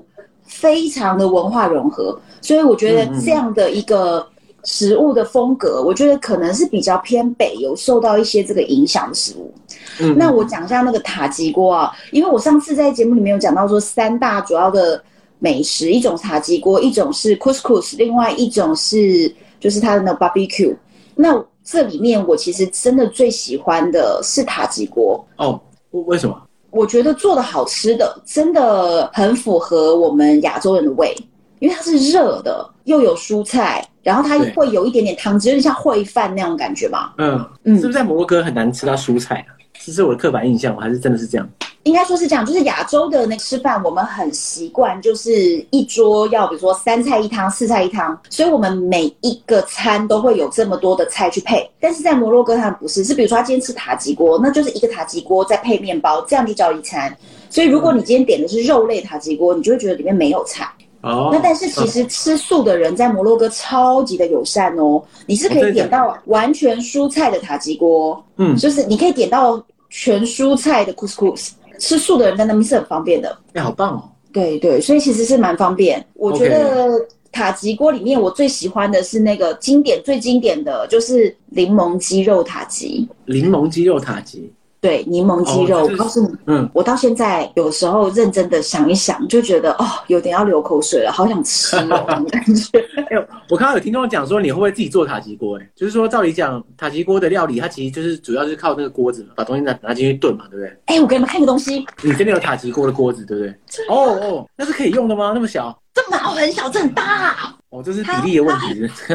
非常的文化融合，所以我觉得这样的一个食物的风格，我觉得可能是比较偏北有受到一些这个影响的食物。嗯，那我讲一下那个塔吉锅啊，因为我上次在节目里面有讲到说三大主要的美食，一种塔吉锅，一种是 couscous， 另外一种是就是它的那 barbecue。那这里面我其实真的最喜欢的是塔吉锅哦，为什么？我觉得做的好吃的真的很符合我们亚洲人的胃，因为它是热的，又有蔬菜，然后它会有一点点汤汁，有点像烩饭那种感觉嘛。嗯嗯，是不是在摩洛哥很难吃到蔬菜啊？这是我的刻板印象，我还是真的是这样。应该说是这样，就是亚洲的那吃饭，我们很习惯，就是一桌要比如说三菜一汤、四菜一汤，所以我们每一个餐都会有这么多的菜去配。但是在摩洛哥他们不是，是比如说他今天吃塔吉锅，那就是一个塔吉锅再配面包，这样就叫一餐。所以如果你今天点的是肉类塔吉锅，你就会觉得里面没有菜。哦，那但是其实吃素的人在摩洛哥超级的友善哦，你是可以点到完全蔬菜的塔吉锅，嗯，就是你可以点到全蔬菜的 couscous。吃素的人在那边是很方便的，哎、欸，好棒哦！对对，所以其实是蛮方便。我觉得塔吉锅里面我最喜欢的是那个经典最经典的就是柠檬鸡肉塔吉。柠檬鸡肉塔吉，对，柠檬鸡肉。哦就是、我告诉你，嗯，我到现在有时候认真的想一想，就觉得哦，有点要流口水了，好想吃哦，那种感觉。欸、我看到有听众讲说，你会不会自己做塔吉锅？哎，就是说，照理讲，塔吉锅的料理它其实就是主要就是靠那个锅子嘛，把东西拿拿进去炖嘛，对不对？哎、欸，我给你们看个东西，你真的有塔吉锅的锅子，对不对？哦哦，那是可以用的吗？那么小？这么好，很小，这很大、啊。哦，这是比例的问题是是。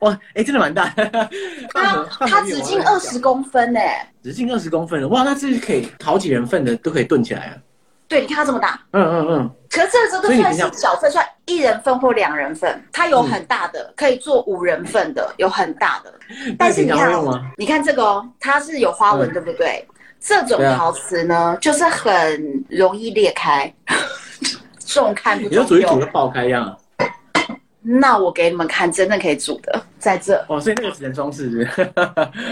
哇，哎、欸，真的蛮大的。它它直径二十公分哎、欸，直径二十公分了，哇，那这是可以好几人份的都可以炖起来了。对，你看它这么大。嗯嗯嗯。可是这个都算是小份，算一人份或两人份。它有很大的，嗯、可以做五人份的，有很大的。但是你看，你看这个哦，它是有花纹，嗯、对不对？这种陶瓷呢，啊、就是很容易裂开，重看不重用。你就属于煮的爆开一样、啊。那我给你们看真正可以煮的在这哦，所以那个只能装饰是不是？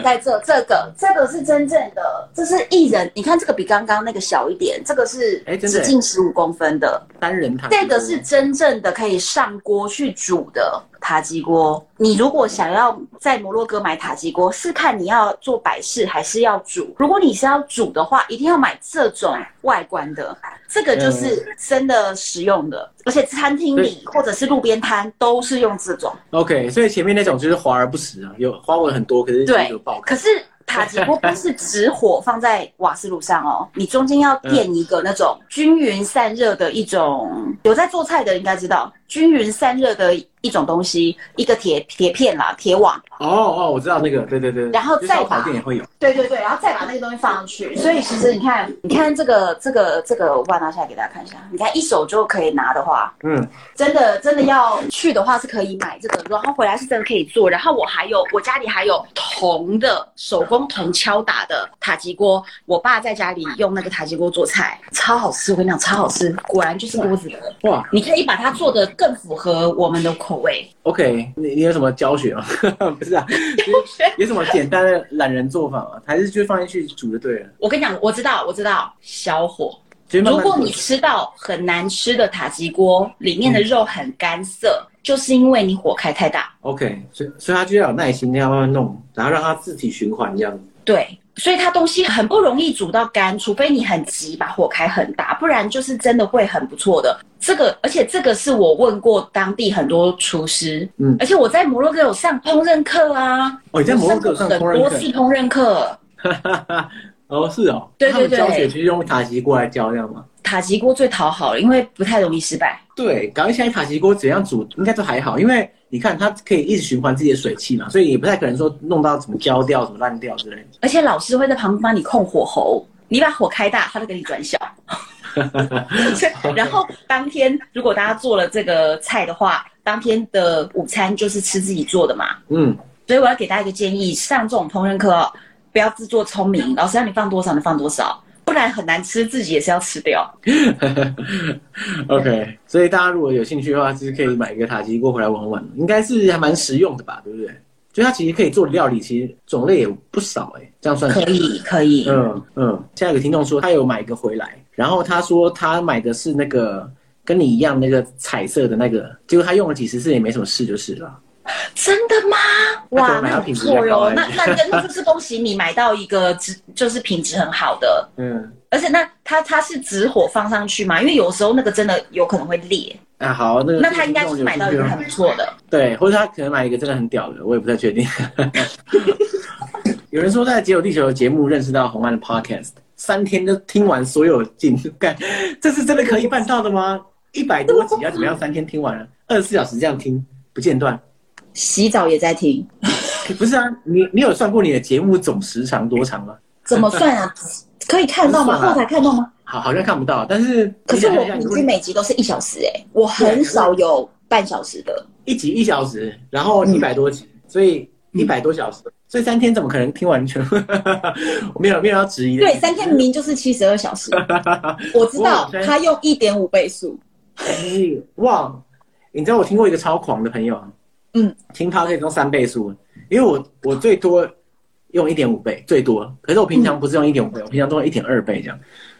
在这这个这个是真正的，这是一人，你看这个比刚刚那个小一点，这个是直径十五公分的、欸、单人塔吉锅，这个是真正的可以上锅去煮的塔吉锅。你如果想要在摩洛哥买塔吉锅，是看你要做摆饰还是要煮。如果你是要煮的话，一定要买这种外观的，这个就是真的实用的，嗯、而且餐厅里或者是路边摊都是用这种。OK， 所以前面那种就是华而不实啊，有花纹很多，可是对，可是塔吉锅不是直火放在瓦斯炉上哦，你中间要垫一个那种均匀散热的一种，嗯、有在做菜的应该知道，均匀散热的一种东西，一个铁铁片啦，铁网。哦哦，我知道那个，对对对。然后再把店也会有。对对对，然后再把那个东西放上去。所以其实你看，你看这个这个这个，我把它拿下来给大家看一下。你看一手就可以拿的话，嗯，真的真的要去的话是可以买这个，然后回来是真的可以做。然后我还有我家里还有铜的手工铜敲打的塔吉锅，我爸在家里用那个塔吉锅做菜，超好吃。我跟你讲，超好吃，果然就是锅子的。哇，你可以把它做的更符合我们的口味。OK， 你, 你有什么教学吗？不是啊，有什么简单的懒人做法吗？还是就放进去煮就对了？我跟你讲，我知道，我知道，小火。慢慢如果你吃到很难吃的塔吉锅，里面的肉很干涩，嗯、就是因为你火开太大。OK， 所以所以它就要有耐心，要慢慢弄，然后让它自体循环这样子。对。所以它东西很不容易煮到干，除非你很急把火开很大，不然就是真的会很不错的。这个，而且这个是我问过当地很多厨师，嗯，而且我在摩洛哥有上烹饪课啊。哦，你在摩洛哥有上烹饪课？很多次烹饪课。哦，是哦。对对对。他们教学其实用塔吉锅来教，这样吗？塔吉锅最讨好了，因为不太容易失败。对，搞一下塔吉锅怎样煮应该都还好，因为你看它可以一直循环自己的水汽嘛，所以也不太可能说弄到什么焦掉、什么烂掉之类的。而且老师会在旁边帮你控火候，你把火开大，他就给你转小。然后当天如果大家做了这个菜的话，当天的午餐就是吃自己做的嘛。嗯，所以我要给大家一个建议：上这种烹饪课，不要自作聪明，老师让你放多少就放多少。不然很难吃，自己也是要吃掉。OK， 所以大家如果有兴趣的话，就是可以买一个塔吉锅回来玩玩，应该是还蛮实用的吧，对不对？就它其实可以做的料理，其实种类也不少哎、欸，这样算可以可以。嗯嗯，下一个听众说他有买一个回来，然后他说他买的是那个跟你一样那个彩色的那个，结果他用了几十次也没什么事就是了。真的吗？哇，那不错哟。那那真就是恭喜你买到一个就是品质很好的。嗯，而且那它它是直火放上去嘛，因为有时候那个真的有可能会裂。啊，好，那个那他应该是买到一个很不错的。对，或者他可能买一个真的很屌的，我也不太确定。有人说在《解有地球》的节目认识到洪安的 podcast， 三天就听完所有进度，干，这是真的可以办到的吗？一百多集要怎么样三天听完了？二十四小时这样听不间断。洗澡也在听，不是啊？你你有算过你的节目总时长多长吗？怎么算啊？可以看到吗？后台看到吗？好，好像看不到，但是可是我平均每集都是一小时哎、欸，我很少有半小时的。一集一小时，然后一百多集，嗯、所以一百多小时，嗯、所以三天怎么可能听完全部？我没有没有要质疑的。对，三天明明就是七十二小时，我知道他用一点五倍速。哎哇！你知道我听过一个超狂的朋友。嗯，听它可以用三倍速，因为我我最多用一点五倍最多，可是我平常不是用一点五倍，我平常都用一点二倍这样。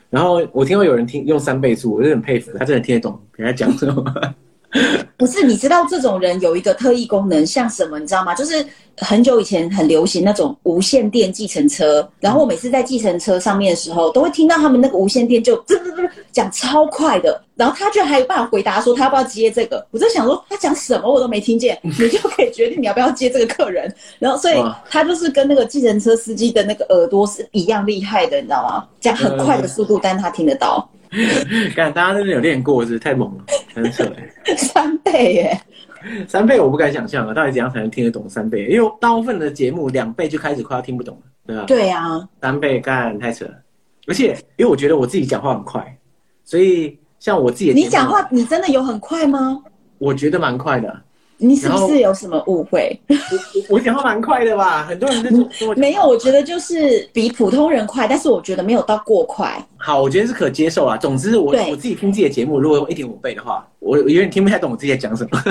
然后我听到有人听用三倍速，我就很佩服，他真的听得懂别人讲什么。不是，你知道这种人有一个特异功能，像什么你知道吗？就是很久以前很流行那种无线电计程车，然后我每次在计程车上面的时候，都会听到他们那个无线电就讲超快的，然后他居然还有办法回答说他要不要接这个，我就想说他讲什么我都没听见，你就可以决定你要不要接这个客人，然后所以他就是跟那个计程车司机的那个耳朵是一样厉害的，你知道吗？讲很快的速度，但他听得到。干，大家真的有练过，是不是太猛了，很扯哎！三倍耶，三倍我不敢想象了，到底怎样才能听得懂三倍？因为大部分的节目两倍就开始快要听不懂了，对吧？对啊，三倍干太扯了，而且因为我觉得我自己讲话很快，所以像我自己的节目，你讲话你真的有很快吗？我觉得蛮快的。你是不是有什么误会？我讲话蛮快的吧，很多人在说我没有，我觉得就是比普通人快，但是我觉得没有到过快。好，我觉得是可接受啦。总之我，我自己听自己的节目，如果用一点五倍的话，我有点听不太懂我自己在讲什么。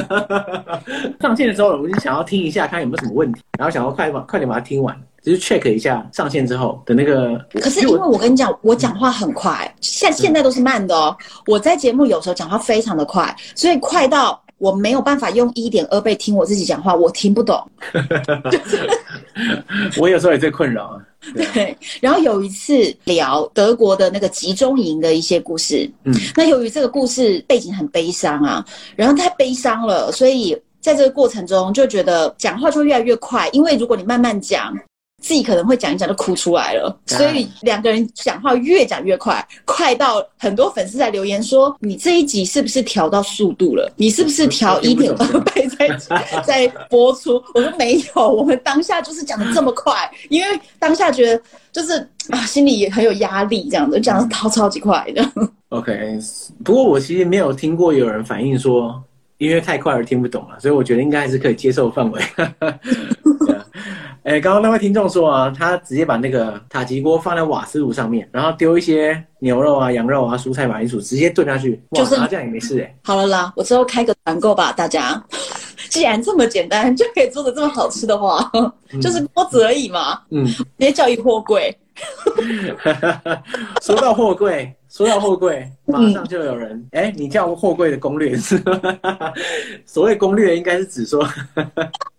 上线的时候，我就想要听一下，看有没有什么问题，然后想要快把快点把它听完，就是 check 一下上线之后的那个。可是因为我跟你讲，我讲话很快，现现在都是慢的哦。我在节目有时候讲话非常的快，所以快到。我没有办法用 一点二 倍听我自己讲话，我听不懂。我有时候也最困扰啊。对， 对，然后有一次聊德国的那个集中营的一些故事，嗯，那由于这个故事背景很悲伤啊，然后太悲伤了，所以在这个过程中就觉得讲话就越来越快，因为如果你慢慢讲，自己可能会讲一讲就哭出来了，所以两个人讲话越讲越快，快到很多粉丝在留言说：“你这一集是不是调到速度了？你是不是调 一点二 倍在在播出？”我说没有，我们当下就是讲的这么快，因为当下觉得就是啊，心里也很有压力，这样子讲的超超级快的。OK， 不过我其实没有听过有人反映说因为太快而听不懂了，所以我觉得应该还是可以接受范围。哎，刚刚那位听众说啊，他直接把那个塔吉锅放在瓦斯炉上面，然后丢一些牛肉啊、羊肉啊、蔬菜、马铃薯，直接炖下去，哇，就是这样也没事哎、欸。好了啦，我之后开个团购吧，大家。既然这么简单就可以做的这么好吃的话，嗯、就是锅子而已嘛。嗯，直接叫一货柜。说到货柜，说到货柜，马上就有人哎、嗯，你叫货柜的攻略是？所谓攻略应该是指说。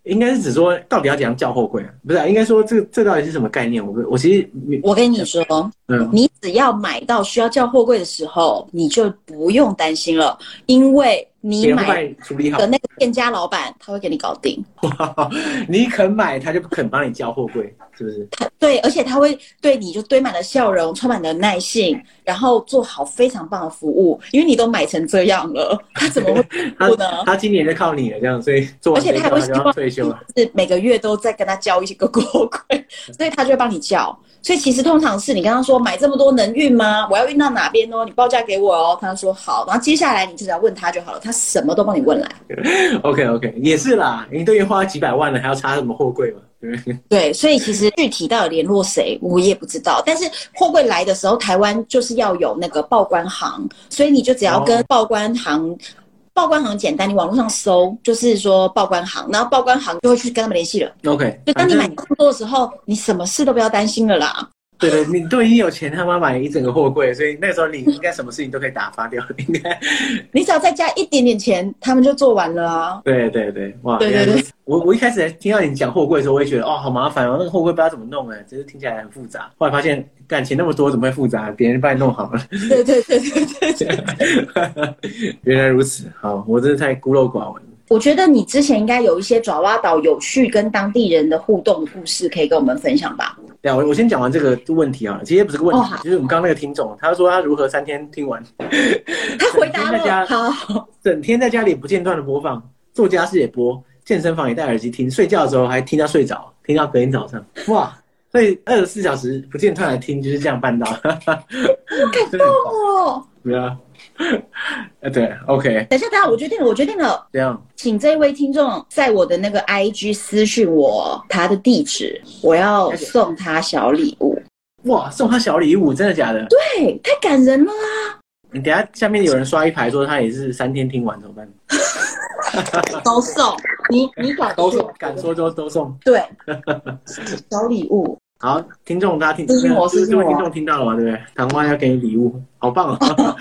应该是指说到底要怎样叫货柜啊？不是、啊，应该说这这到底是什么概念？我我其实我跟你说，嗯，你只要买到需要叫货柜的时候，你就不用担心了，因为你买的那个店家老板他会给你搞定。哇，你肯买，他就不肯帮你叫货柜，是不是？对，而且他会对你就堆满了笑容，充满了耐性，然后做好非常棒的服务，因为你都买成这样了，他怎么会不呢？他, 他今年就靠你了，这样，所以做完这一套他就要退休。是每个月都在跟他交一些个锅柜，所以他就会帮你叫。所以其实通常是你跟他说买这么多能运吗？我要运到哪边哦？你报价给我哦。他说好，然后接下来你就只要问他就好了，他什么都帮你问来。OK OK， 也是啦，你都已经花几百万了，还要插什么货柜吗？对，所以其实具体到底联络谁我也不知道，但是货柜来的时候，台湾就是要有那个报关行，所以你就只要跟报关行。报关行简单，你网络上搜就是说报关行，然后报关行就会去跟他们联系了。OK， 就当你买货的时候，你什么事都不要担心了啦。对对，你都已经有钱，他妈买一整个货柜，所以那时候你应该什么事情都可以打发掉，应该。你只要再加一点点钱，他们就做完了啊。对对对，哇！对对对，我我一开始听到你讲货柜的时候，我也觉得哦，好麻烦哦，那个货柜不知道怎么弄哎，就是听起来很复杂。后来发现，干钱那么多，怎么会复杂？别人帮你弄好了。对对对对对。原来如此，好，我真是太孤陋寡闻。我觉得你之前应该有一些爪哇岛有趣跟当地人的互动的故事，可以跟我们分享吧？对啊，我我先讲完这个问题啊，其实不是个问题，哦、就是我们刚刚那个听众，他说他如何三天听完，他回答了，好，整天在家里不间断的播放，做家事也播，健身房也戴耳机听，睡觉的时候还听到睡着，听到隔天早上，哇！所以二十四小时不间断的听，就是这样办到，好感动哦！对啊。对 ，OK。等一下，等一下，我决定了，我决定了。这样，请这位听众在我的那个 I G 私讯我他的地址，我要送他小礼物。哇，送他小礼物，真的假的？对，太感人了啊！你等一下，下面有人刷一排说他也是三天听完，怎么办？都送你，你敢都送，敢说就都送。对，小礼物。好，听众大家听，这是各位听众听到了嘛？对不对？糖花要给你礼物，好棒哦！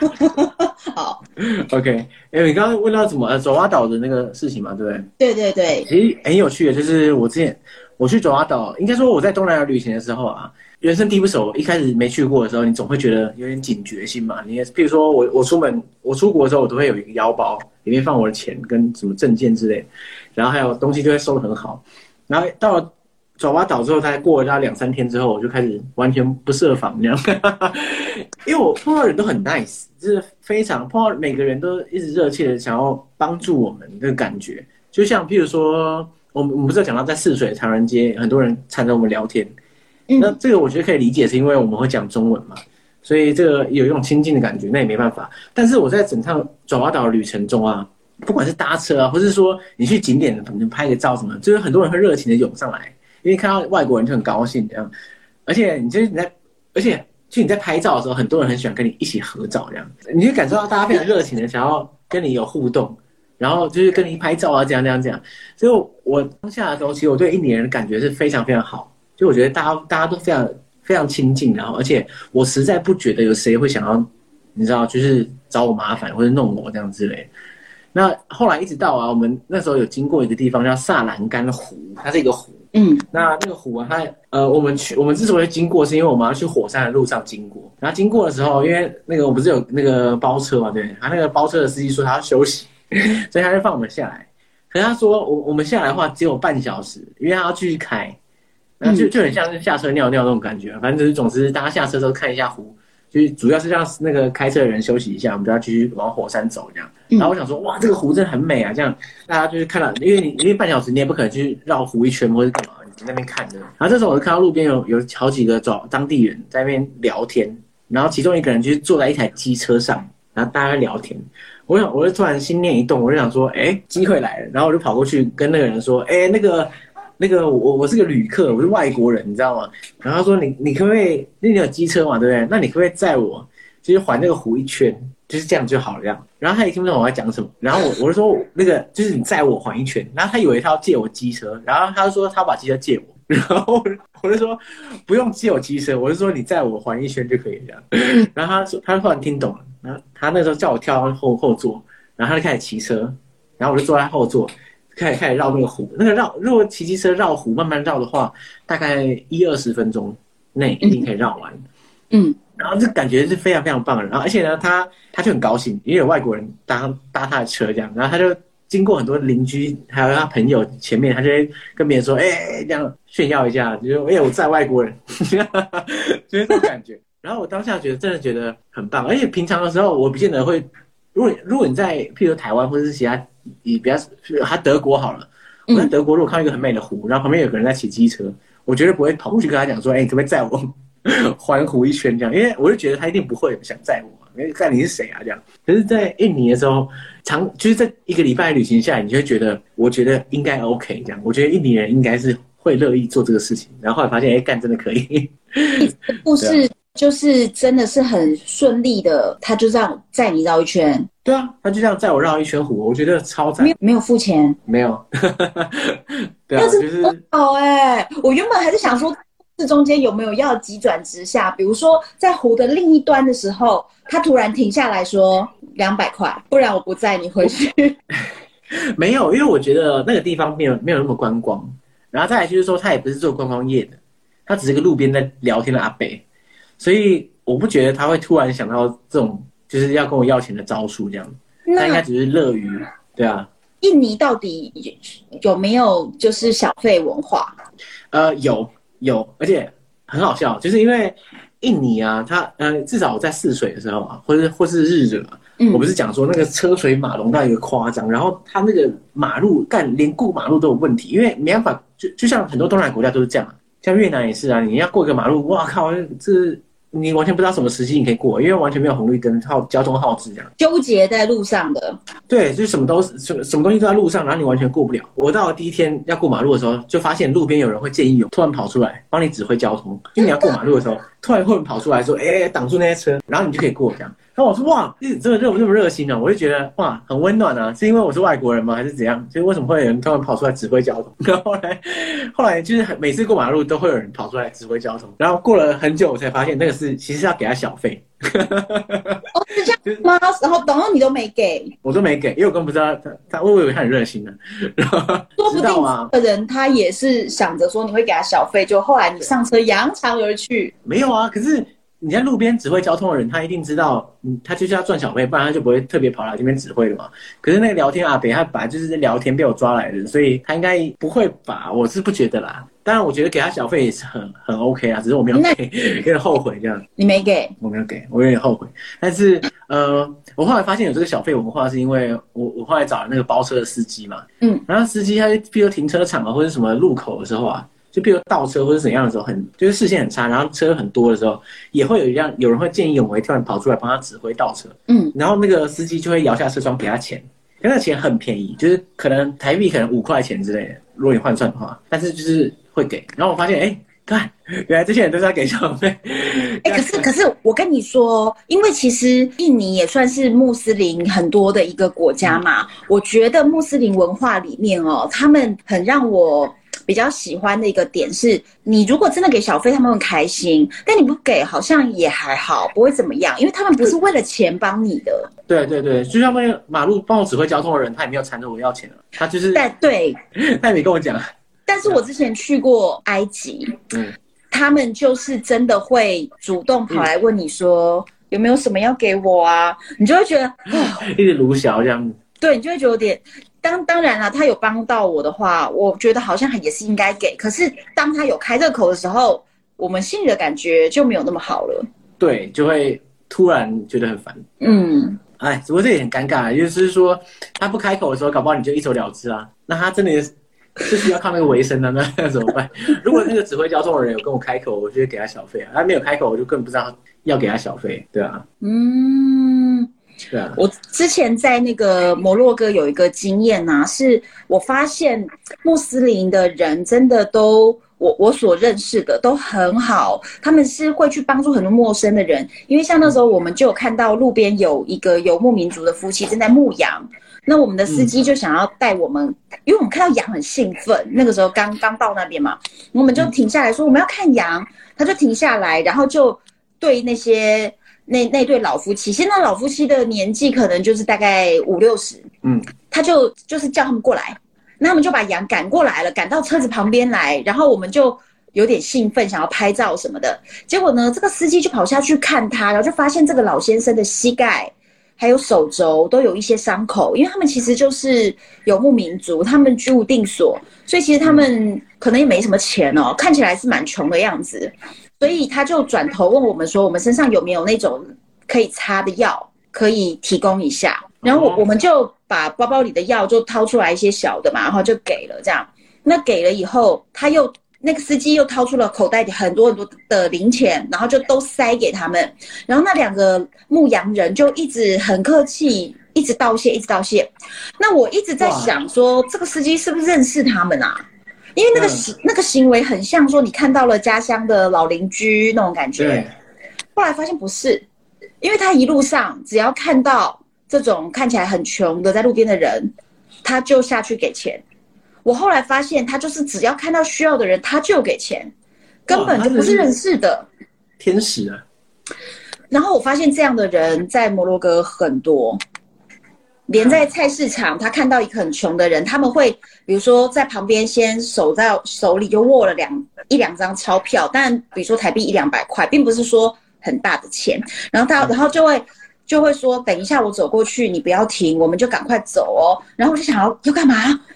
好 ，OK。哎，你刚刚问到什么？呃，爪哇岛的那个事情嘛，对不对？对对对。其实很有趣的，就是我之前我去爪哇岛，应该说我在东南亚旅行的时候啊，人生地不熟，一开始没去过的时候，你总会觉得有点警觉心嘛。你也，譬如说我我出门我出国的时候，我都会有一个腰包，里面放我的钱跟什么证件之类的，然后还有东西就会收得很好，然后到了爪哇岛之后，大概过了他两三天之后，我就开始完全不设防这样，因为我碰到人都很 nice， 就是非常碰到每个人都一直热切的想要帮助我们的感觉。就像譬如说，我们我们不是有讲到在泗水唐人街，很多人缠着我们聊天，嗯、那这个我觉得可以理解，是因为我们会讲中文嘛，所以这个有一种亲近的感觉，那也没办法。但是我在整趟爪哇岛的旅程中啊，不管是搭车啊，或是说你去景点可能拍个照什么，就是很多人会热情的涌上来。因为看到外国人就很高兴这样，而且你就是你在，而且就你在拍照的时候，很多人很喜欢跟你一起合照这样，你就感受到大家非常热情的想要跟你有互动，然后就是跟你拍照啊这样这样这样。所以我当下的时候，其实我对印尼人的感觉是非常非常好，就我觉得大家大家都非常非常亲近，然后而且我实在不觉得有谁会想要，你知道就是找我麻烦或者弄我这样之类的。那后来一直到啊，我们那时候有经过一个地方叫萨兰干湖，它是一个湖。嗯，那那个湖啊，它呃，我们去，我们之所以经过，是因为我们要去火山的路上经过。然后经过的时候，因为那个我不是有那个包车嘛，对，他那个包车的司机说他要休息，所以他就放我们下来。可是他说我我们下来的话只有半小时，因为他要继续开，那就就很像是下车尿尿那种感觉。嗯、反正就是总之大家下车的时候看一下湖，就是主要是让那个开车的人休息一下，我们就要继续往火山走这样。然后我想说，哇，这个湖真的很美啊！这样大家就是看到，因为你因为半小时你也不可能去绕湖一圈或者干嘛，你在那边看的。然后这时候我就看到路边有有好几个找当地人在那边聊天，然后其中一个人就是坐在一台机车上，然后大家聊天。我想，我就突然心念一动，我就想说，哎，机会来了！然后我就跑过去跟那个人说，哎，那个那个我我是个旅客，我是外国人，你知道吗？然后他说你你可不可以，那你有机车嘛，对不对？那你可不可以载我，就是环那个湖一圈？就是这样就好了，这样。然后他也听不懂我在讲什么，然后我我就说那个就是你载我环一圈，然后他以为他要借我机车，然后他就说他把机车借我，然后我就说不用借我机车，我就说你载我环一圈就可以这样。然后他说他突然听懂了，然后他那时候叫我跳后后座，然后他就开始骑车，然后我就坐在后座，开始开始绕那个湖，那个绕如果骑机车绕湖慢慢绕的话，大概一二十分钟内一定可以绕完。嗯。嗯，然后这感觉是非常非常棒的，然后而且呢，他他就很高兴，因为有外国人搭搭他的车这样，然后他就经过很多邻居还有他朋友前面，他就会跟别人说，哎、欸，这样炫耀一下，就说，哎、欸，我在外国人，就是这种感觉。然后我当下觉得真的觉得很棒，而且平常的时候我不见得会，如果如果你在譬如台湾或者是其他，你比较他德国好了，我在德国如果看到一个很美的湖，然后旁边有个人在骑机车，我绝对不会跑过去跟他讲说，哎、欸，你可不可以载我？环湖一圈这样，因为我就觉得他一定不会想载我、啊，因为看你是谁啊这样。可是，在印尼的时候，长就是在一个礼拜旅行下来，你就会觉得，我觉得应该 OK 这样。我觉得印尼人应该是会乐意做这个事情。然后后来发现，哎、欸，干真的可以。故事就是真的是很顺利的，他就这样载你绕一圈。对啊，他就这样载我绕一圈湖，我觉得超赞。没有没有付钱，没有。对啊，就是好哎、欸！我原本还是想说。这中间有没有要急转直下？比如说在湖的另一端的时候，他突然停下来说两百块，不然我不载你回去。没有，因为我觉得那个地方没有没有那么观光，然后再来就是说他也不是做观光业的，他只是个路边在聊天的阿伯，所以我不觉得他会突然想到这种就是要跟我要钱的招数这样。他应该只是乐于，对啊。印尼到底有没有就是小费文化？呃，有有，而且很好笑，就是因为印尼啊，他呃，至少我在泗水的时候啊，或是或是日惹、啊嗯，我不是讲说那个车水马龙到一个夸张，然后他那个马路干连过马路都有问题，因为没办法，就就像很多东南亚国家都是这样、啊，像越南也是啊，你要过一个马路，哇靠，这。你完全不知道什么时机你可以过，因为完全没有红绿灯，还有交通号志这样纠结在路上的。对，就是什么都什么什么东西都在路上，然后你完全过不了。我到了第一天要过马路的时候，就发现路边有人会见义勇，突然跑出来帮你指挥交通。就你要过马路的时候，突然会有人跑出来说：“哎、欸，挡住那些车！”然后你就可以过这样。然后我说：“哇，这么这么热心啊！”我就觉得哇，很温暖啊。是因为我是外国人吗？还是怎样？所以为什么会有人突然跑出来指挥交通？然后后来后来就是每次过马路都会有人跑出来指挥交通。然后过了很久，我才发现那个。是其实是要给他小费、哦，是这样吗？然后等到你都没给，我都没给，因为我根本不知道他，他我以为他很热心呢、啊。说不定这个人他也是想着说你会给他小费，就后来你上车扬长而去。没有啊，可是你在路边指挥交通的人，他一定知道，他就是要赚小费，不然他就不会特别跑来这边指挥了嘛。可是那个聊天阿北，他本来就是聊天被我抓来的，所以他应该不会吧？我是不觉得啦。当然，我觉得给他小费也是很很 OK 啊，只是我没有给，有点后悔这样。你没给？我没有给，我有点后悔。但是，呃，我后来发现有这个小费文化，是因为我我后来找了那个包车的司机嘛，嗯，然后司机他就比如停车场啊，或者什么路口的时候啊，就比如倒车或者怎样的时候很，很就是视线很差，然后车很多的时候，也会有一样有人会见义勇为，突然跑出来帮他指挥倒车，嗯，然后那个司机就会摇下车窗给他钱。因为那钱很便宜，就是可能台币可能五块钱之类的，如果你换算的话，但是就是会给。然后我发现，哎、欸，看，原来这些人都是要给小费。哎、欸，可是可是我跟你说，因为其实印尼也算是穆斯林很多的一个国家嘛，嗯、我觉得穆斯林文化里面哦，他们很让我比较喜欢的一个点是，你如果真的给小费，他们很开心；但你不给，好像也还好，不会怎么样，因为他们不是为了钱帮你的。对对对，就像那个马路帮我指挥交通的人，他也没有缠着我要钱了，他就是。但对，他也没跟我讲。但是我之前去过埃及，嗯，他们就是真的会主动跑来问你说、嗯、有没有什么要给我啊？你就会觉得一直鲁小这样子。对，你就会觉得有点。当当然啦，他有帮到我的话，我觉得好像也是应该给。可是当他有开这个口的时候，我们心里的感觉就没有那么好了。对，就会突然觉得很烦。嗯，哎，只不过这也很尴尬，就是说他不开口的时候，搞不好你就一走了之啊。那他真的就是要靠那个为生啊，那那怎么办？如果那个指挥交通的人有跟我开口，我就会给他小费啊。他没有开口，我就根本不知道要给他小费，对啊。嗯。对啊，我之前在那个摩洛哥有一个经验啊，是我发现穆斯林的人真的都我我所认识的都很好，他们是会去帮助很多陌生的人，因为像那时候我们就有看到路边有一个游牧民族的夫妻正在牧羊，那我们的司机就想要带我们、嗯、因为我们看到羊很兴奋，那个时候刚刚到那边嘛，我们就停下来说我们要看羊，他就停下来，然后就对那些那那对老夫妻，现在老夫妻的年纪可能就是大概五六十，嗯，他就就是叫他们过来，那他们就把羊赶过来了，赶到车子旁边来，然后我们就有点兴奋，想要拍照什么的。结果呢，这个司机就跑下去看他，然后就发现这个老先生的膝盖还有手肘都有一些伤口，因为他们其实就是游牧民族，他们居无定所，所以其实他们可能也没什么钱哦，看起来是蛮穷的样子。所以他就转头问我们说，我们身上有没有那种可以擦的药可以提供一下，然后我们就把包包里的药就掏出来一些小的嘛，然后就给了这样。那给了以后，他又那个司机又掏出了口袋里很多很多的零钱，然后就都塞给他们，然后那两个牧羊人就一直很客气，一直道谢一直道谢。那我一直在想说，这个司机是不是认识他们啊，因为那个行、嗯、那个行为很像说你看到了家乡的老邻居那种感觉，后来发现不是，因为他一路上只要看到这种看起来很穷的在路边的人，他就下去给钱。我后来发现他就是只要看到需要的人，他就给钱。根本就不是认识的，天使啊！然后我发现这样的人在摩洛哥很多，连在菜市场，他看到一个很穷的人，他们会比如说在旁边先手到手里就握了两一两张钞票，但比如说台币一两百块，并不是说很大的钱，然后他然后就会就会说等一下我走过去，你不要停，我们就赶快走哦。然后我就想要要干嘛？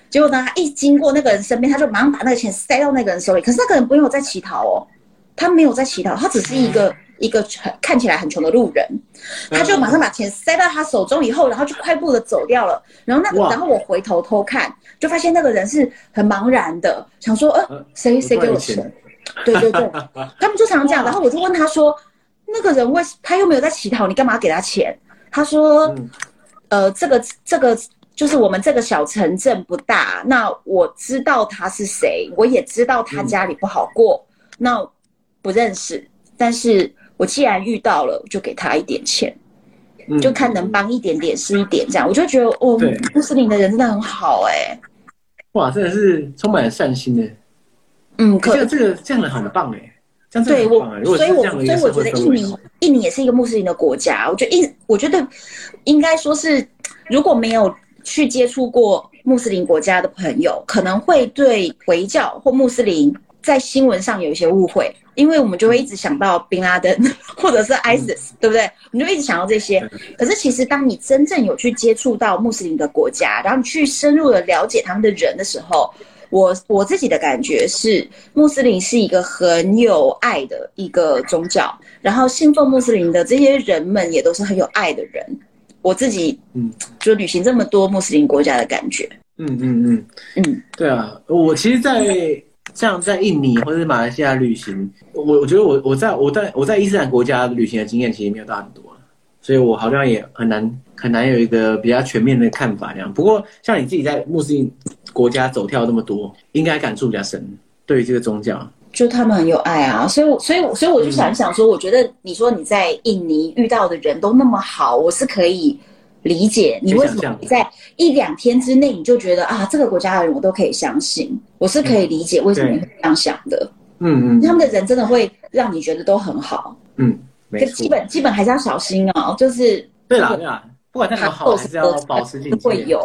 结果呢，他一经过那个人身边，他就马上把那个钱塞到那个人手里。可是那个人没有在乞讨哦。他没有在乞讨，他只是一个、嗯、一个看起来很穷的路人，他就马上把钱塞到他手中以后，然后就快步的走掉了。然后那个，然后我回头偷看，就发现那个人是很茫然的，想说，呃，谁谁给我钱？对对对，他们就常常这样。然后我就问他说，那个人为他又没有在乞讨，你干嘛给他钱？他说，嗯、呃，这个这个。就是我们这个小城镇不大，那我知道他是谁，我也知道他家里不好过，嗯、那不认识，但是我既然遇到了，就给他一点钱，嗯、就看能帮一点点是一点这样，我就觉得哦，穆斯林的人真的很好哎、欸，哇，真的是充满了善心哎、欸，嗯，可这个这样的很棒哎、欸。对我，所以我所以我觉得印尼印尼也是一个穆斯林的国家，我觉得印我觉得应该说是如果没有去接触过穆斯林国家的朋友，可能会对回教或穆斯林在新闻上有一些误会，因为我们就会一直想到宾拉登或者是 ISIS， 对不对？我们就一直想到这些。可是其实当你真正有去接触到穆斯林的国家，然后你去深入的了解他们的人的时候，我我自己的感觉是，穆斯林是一个很有爱的一个宗教，然后信奉穆斯林的这些人们也都是很有爱的人。我自己，嗯，就旅行这么多穆斯林国家的感觉，嗯嗯嗯嗯，对啊，我其实在，在像在印尼或者马来西亚旅行，我我觉得我我在我在我在伊斯兰国家旅行的经验其实没有到很多，所以我好像也很难很难有一个比较全面的看法那样。不过像你自己在穆斯林国家走跳这么多，应该感触比较深，对于这个宗教。就他们很有爱啊，所以我所以所以我就想想说，我觉得你说你在印尼遇到的人都那么好，我是可以理解你为什么在一两天之内你就觉得啊，这个国家的人我都可以相信，我是可以理解为什么你会这样想的。嗯嗯，他们的人真的会让你觉得都很好。嗯，没错。基本基本还是要小心哦，就是对啦对啦，不管他多好，还是要保持警戒。会有。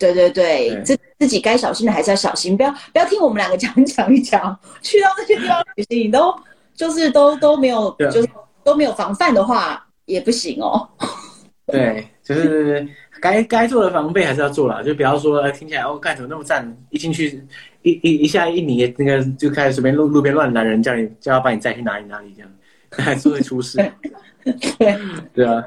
对对对，对自自己该小心的还是要小心，不要不要听我们两个讲讲一讲，去到这些地方旅行，你都就是都都没有，就是都没有防范的话也不行哦。对，就是该该做的防备还是要做啦，就不要说、呃、听起来哦，干什么那么赞，一进去一一一下印尼那个就开始随便路路边乱拦人，叫你叫他把你载去哪里哪里这样，还是会出事。对对啊，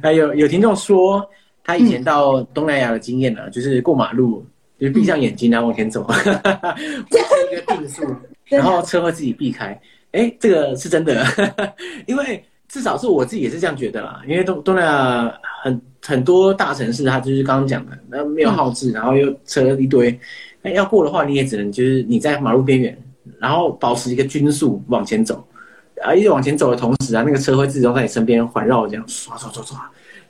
还有有听众说。他以前到东南亚的经验呢、啊嗯，就是过马路，就是闭上眼睛然后往前走，哈哈哈，一个定速，然后车会自己避开。哎、欸，这个是真的，因为至少是我自己也是这样觉得啦。因为东东南亚很很多大城市，它就是刚刚讲的，那没有号志，然后又车一堆，那要过的话，你也只能就是你在马路边缘，然后保持一个均速往前走，啊，一直往前走的同时啊，那个车会自动在你身边环绕，这样刷刷刷刷。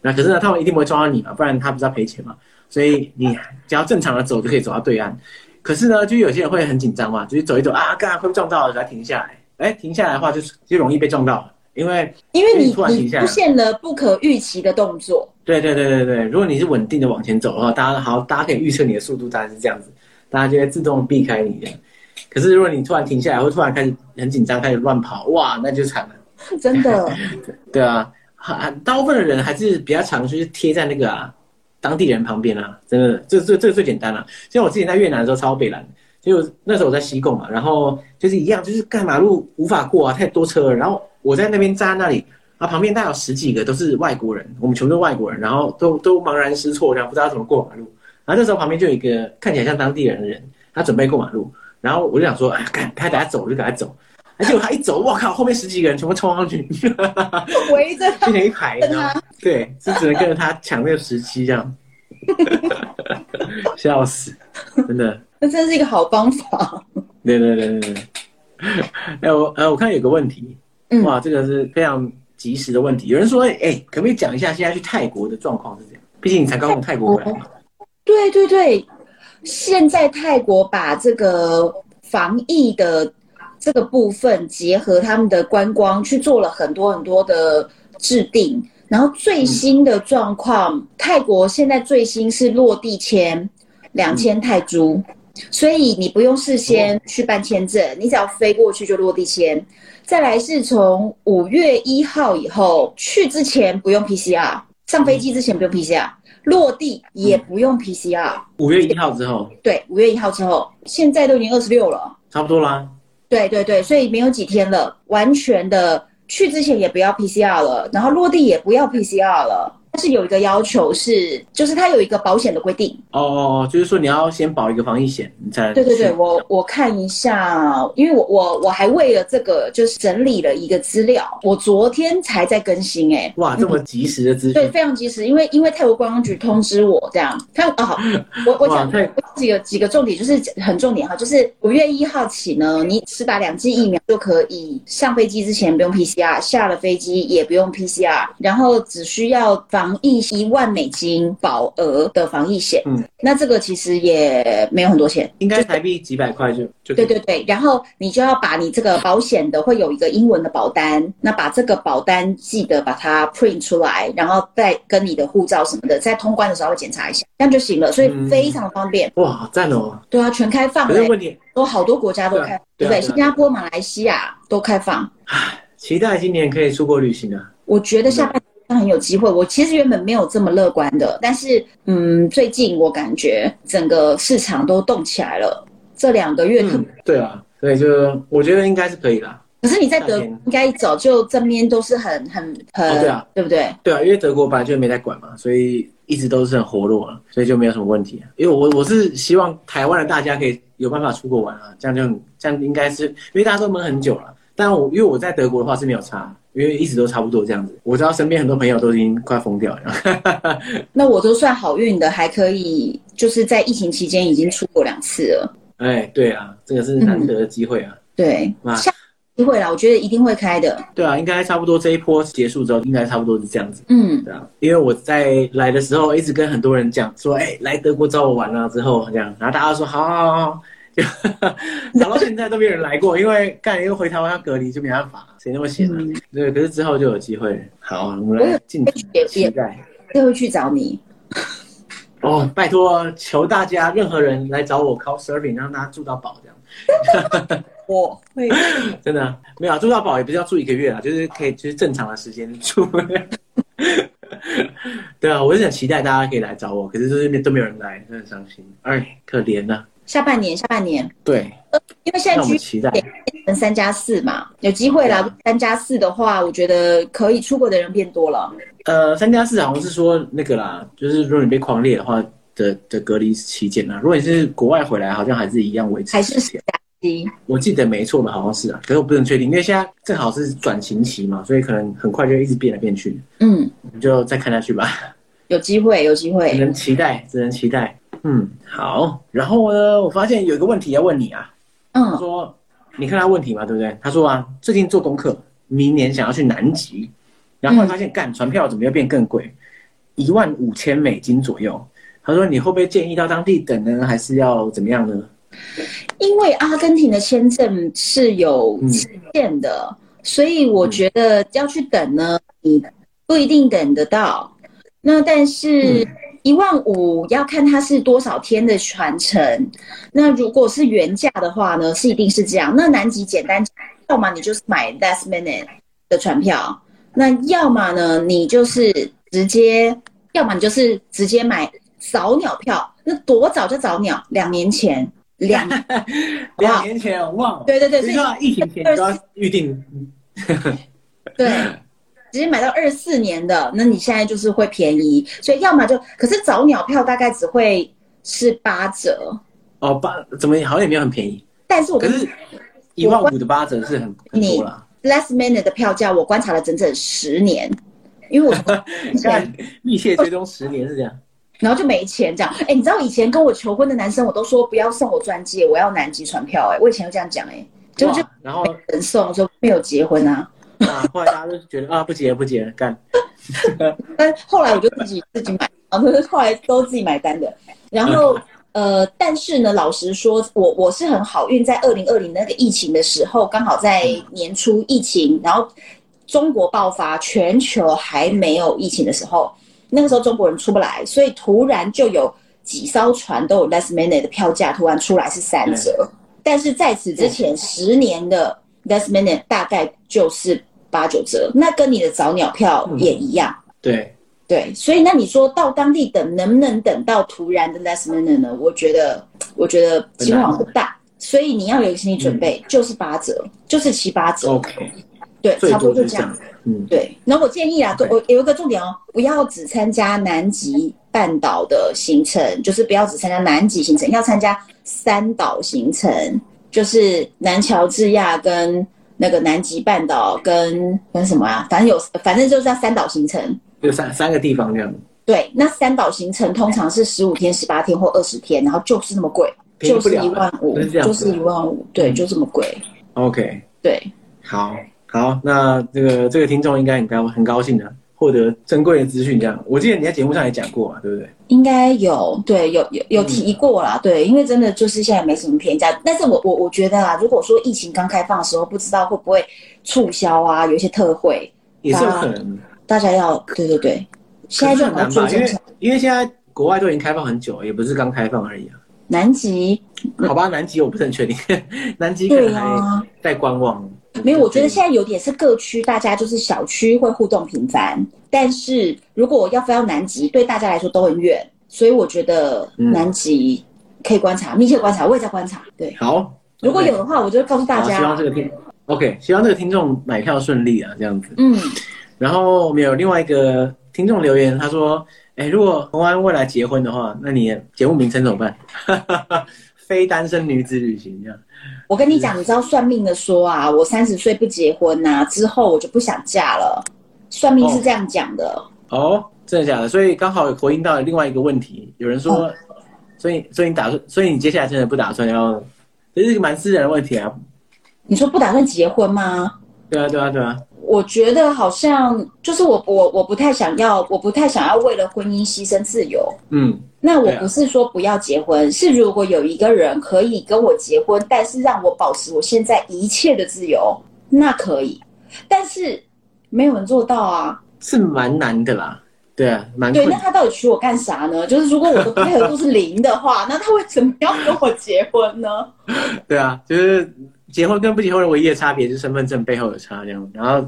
那可是呢，他们一定不会抓到你嘛，不然他不是要赔钱嘛。所以你只要正常的走就可以走到对岸。可是呢，就有些人会很紧张嘛，就是走一走啊，干会不会撞到了，然后停下来。哎、欸，停下来的话就就容易被撞到，因为因为你突然停下来，你出现了不可预期的动作。对对对对对，如果你是稳定的往前走的话，大家好，大家可以预测你的速度大概是这样子，大家就会自动避开你的。可是如果你突然停下来，或突然开始很紧张，开始乱跑，哇，那就惨了。真的。对啊。大部分的人还是比较常就是贴在那个啊当地人旁边啊，真的，这这这最简单了、啊。像我之前在越南的时候超北蓝，就那时候我在西贡嘛，然后就是一样，就是干马路无法过啊，太多车了。然后我在那边站那里啊，旁边大概有十几个都是外国人，我们全部都外国人，然后都都茫然失措，然后不知道怎么过马路。然后那时候旁边就有一个看起来像当地人的人，他准备过马路，然后我就想说，哎，干他等下走我就赶快走。而且他一走，我靠！后面十几个人全部冲上去，围着他，变成一排，你知道吗？对，就只能跟着他抢那个时机，这样，, 笑死，真的。那真是一个好方法。对对对对对。哎，我呃，我看有个问题，哇，这个是非常及时的问题。嗯、有人说，哎、欸，可不可以讲一下现在去泰国的状况是这样？毕竟你才刚从泰国回来嘛。对对对，现在泰国把这个防疫的。这个部分结合他们的观光去做了很多很多的制定。然后最新的状况、嗯、泰国现在最新是落地签两千泰铢、嗯、所以你不用事先去办签证、嗯、你只要飞过去就落地签。再来是从五月一号以后去之前不用 P C R， 上飞机之前不用 P C R、嗯、落地也不用 P C R。 五月一号之后，对，五月一号之后，现在都已经二十六了，差不多啦。对对对，所以没有几天了，完全的去之前也不要 P C R 了，然后落地也不要 P C R 了。但是有一个要求是，就是它有一个保险的规定。哦哦，就是说你要先保一个防疫险，你才能。对对对，我我看一下，因为我我我还为了这个就是整理了一个资料，我昨天才在更新哎、欸。哇，这么及时的资讯、嗯。对，非常及时，因为因为泰国观光局通知我这样。他啊、哦，好，我我讲几个几个重点，就是很重点哈，就是五月一号起呢，你施打两剂疫苗就可以上飞机之前不用 P C R， 下了飞机也不用 P C R， 然后只需要防疫一万美金保额的防疫险、嗯，那这个其实也没有很多钱，应该台币几百块就就对对对。然后你就要把你这个保险的会有一个英文的保单，那把这个保单记得把它 print 出来，然后再跟你的护照什么的，在通关的时候会检查一下，这样就行了。所以非常方便。嗯、哇，赞哦！对啊，全开放、欸。可是问题，都好多国家都开放，对不、啊、对,、啊 对, 啊 对, 啊对啊？新加坡、马来西亚都开放。期待今年可以出国旅行啊！我觉得下半。很有机会，我其实原本没有这么乐观的，但是嗯，最近我感觉整个市场都动起来了，这两个月特、嗯、对啊，所以就我觉得应该是可以啦。可是你在德国应该早就这边都是很很很、哦、对啊，对不对？对啊，因为德国本来就没在管嘛，所以一直都是很活络了，所以就没有什么问题、啊。因为我我是希望台湾的大家可以有办法出国玩啊，这样就这样应该是因为大家都闷很久了，但我因为我在德国的话是没有差。因为一直都差不多这样子，我知道身边很多朋友都已经快疯掉了。那我都算好运的，还可以就是在疫情期间已经出国两次了。哎，对啊，这个是难得的机会啊。嗯、对，下机会啦，我觉得一定会开的。对啊，应该差不多这一波结束之后，应该差不多是这样子。嗯，对啊，因为我在来的时候一直跟很多人讲说，哎、欸，来德国找我玩啊，之后这样，然后大家说好好好。就然后现在都没有人来过，因为干又回台湾要隔离，就没办法，谁那么闲啊、嗯？对，可是之后就有机会。好，我们来敬请期待。又会去找你哦，拜托，求大家任何人来找我 couch surfing， 让他住到饱这样。我会真的没有、啊、住到饱，也不是要住一个月啊，就是可以就是正常的时间住。对啊，我是很期待大家可以来找我，可是就是都没有人来，真的很伤心，哎，可怜啊。下半年，下半年对，因为现在居然变三加四嘛，有机会啦。三加四的话，我觉得可以出国的人变多了。呃，三加四好像是说那个啦，就是如果你被匡列的话的的隔离期间啦，如果你是国外回来，好像还是一样维持，还是三加一。我记得没错的，好像是啊，可是我不能确定，因为现在正好是转型期嘛，所以可能很快就一直变来变去。嗯，我们就再看下去吧。有机会，有机会，只能期待，只能期待。嗯，好。然后呢，我发现有一个问题要问你啊。嗯，他说，你看他问题嘛，对不对？他说啊，最近做功课，明年想要去南极，然后发现、嗯、干船票怎么又变更贵，一万五千美金左右。他说，你会不会建议到当地等呢，还是要怎么样呢？因为阿根廷的签证是有期限的、嗯，所以我觉得要去等呢，你不一定等得到。那但是。嗯，一万五要看它是多少天的船程，那如果是原价的话呢，是一定是这样。那南极简单，要么你就是买 last minute 的船票，那要么呢你就是直接，要么你就是直接买早鸟票。那多早叫早鸟？两年前，两两年前我忘了。对对对，所以说疫情前都要预定。对。直接买到二十四年的，那你现在就是会便宜，所以要么就，可是早鸟票大概只会是八折。哦，八怎么好像也没有很便宜。但是我可是一万五的八折是很很多啦。Last minute 的票价我观察了整整十年，因为我密切追踪十年是这样，然后就没钱这样。哎、欸，你知道以前跟我求婚的男生，我都说不要送我钻戒，我要南极船票、欸。哎，我以前就这样讲哎、欸，就就然后人送，我说没有结婚啊。啊！后来大家就觉得啊，不结不结干。但后来我就自己自己买，然后后来都自己买单的。然后呃，但是呢，老实说，我我是很好运，在二零二零那个疫情的时候，刚好在年初疫情，然后中国爆发，全球还没有疫情的时候，那个时候中国人出不来，所以突然就有几艘船都有 last minute 的票价突然出来是三折，嗯、但是在此之前十、嗯、年的 last minute 大概就是八九折，那跟你的早鸟票也一样，嗯、对。对，所以那你说到当地等能不能等到突然的 last minute 呢？我觉得，我觉得机会好像不大，所以你要有一个心理准备，嗯、就是八折，就是七八折。OK， 对，差不多就这样。嗯，对。然后我建议啦，我有一个重点哦，不要只参加南极半岛的行程，就是不要只参加南极行程，要参加三岛行程，就是南乔治亚跟那个南极半岛跟跟什么啊，反正有，反正就是要三岛行程。就 三, 三个地方这样。对，那三岛行程通常是十五天、十八天或二十天，然后就是那么贵，就是一万五，就是一万五，对，就这么贵。OK， 对，好，好，那这个这个听众应该很高很高兴的，获得珍贵的资讯。这样，我记得你在节目上也讲过嘛，对不对？应该有，对，有有有提过啦、嗯，对，因为真的就是现在没什么评价，但是我我我觉得啊，如果说疫情刚开放的时候，不知道会不会促销啊，有一些特惠，也是有可能。大家要对对对，现在就很难吧？因为因为现在国外都已经开放很久了，也不是刚开放而已啊。南极，好吧，南极我不是很确定，南极可能还在观望。没有，我觉得现在有点是各区，大家就是小区会互动频繁，但是如果要飞到南极，对大家来说都很远，所以我觉得南极可以观察，嗯、密切观察，我也在观察。对，好，如果有的话，我就告诉大家。希望这个听 ，OK， 希望这个听众买票顺利啊，这样子。嗯。然后我们有另外一个听众留言，他说：“哎，如果洪安未来结婚的话，那你节目名称怎么办？非单身女子旅行这样。”我跟你讲，你知道算命的说啊，我三十岁不结婚呐、啊，之后我就不想嫁了。算命是这样讲的。哦，哦真的假的？所以刚好回应到另外一个问题，有人说，哦、所以所以你打算，所以你接下来真的不打算要？这是一个蛮私人的问题啊。你说不打算结婚吗？对啊，对啊，对啊。我觉得好像就是我我我不太想要，我不太想要为了婚姻牺牲自由。嗯，那我不是说不要结婚，啊、是如果有一个人可以跟我结婚，但是让我保持我现在一切的自由，那可以。但是没有人做到啊，是蛮难的啦。对啊，蛮对。那他到底娶我干啥呢？就是如果我的配合度是零的话，那他为什么要跟我结婚呢？对啊，就是。结婚跟不结婚的唯一的差别就是身份证背后的差，这样，然后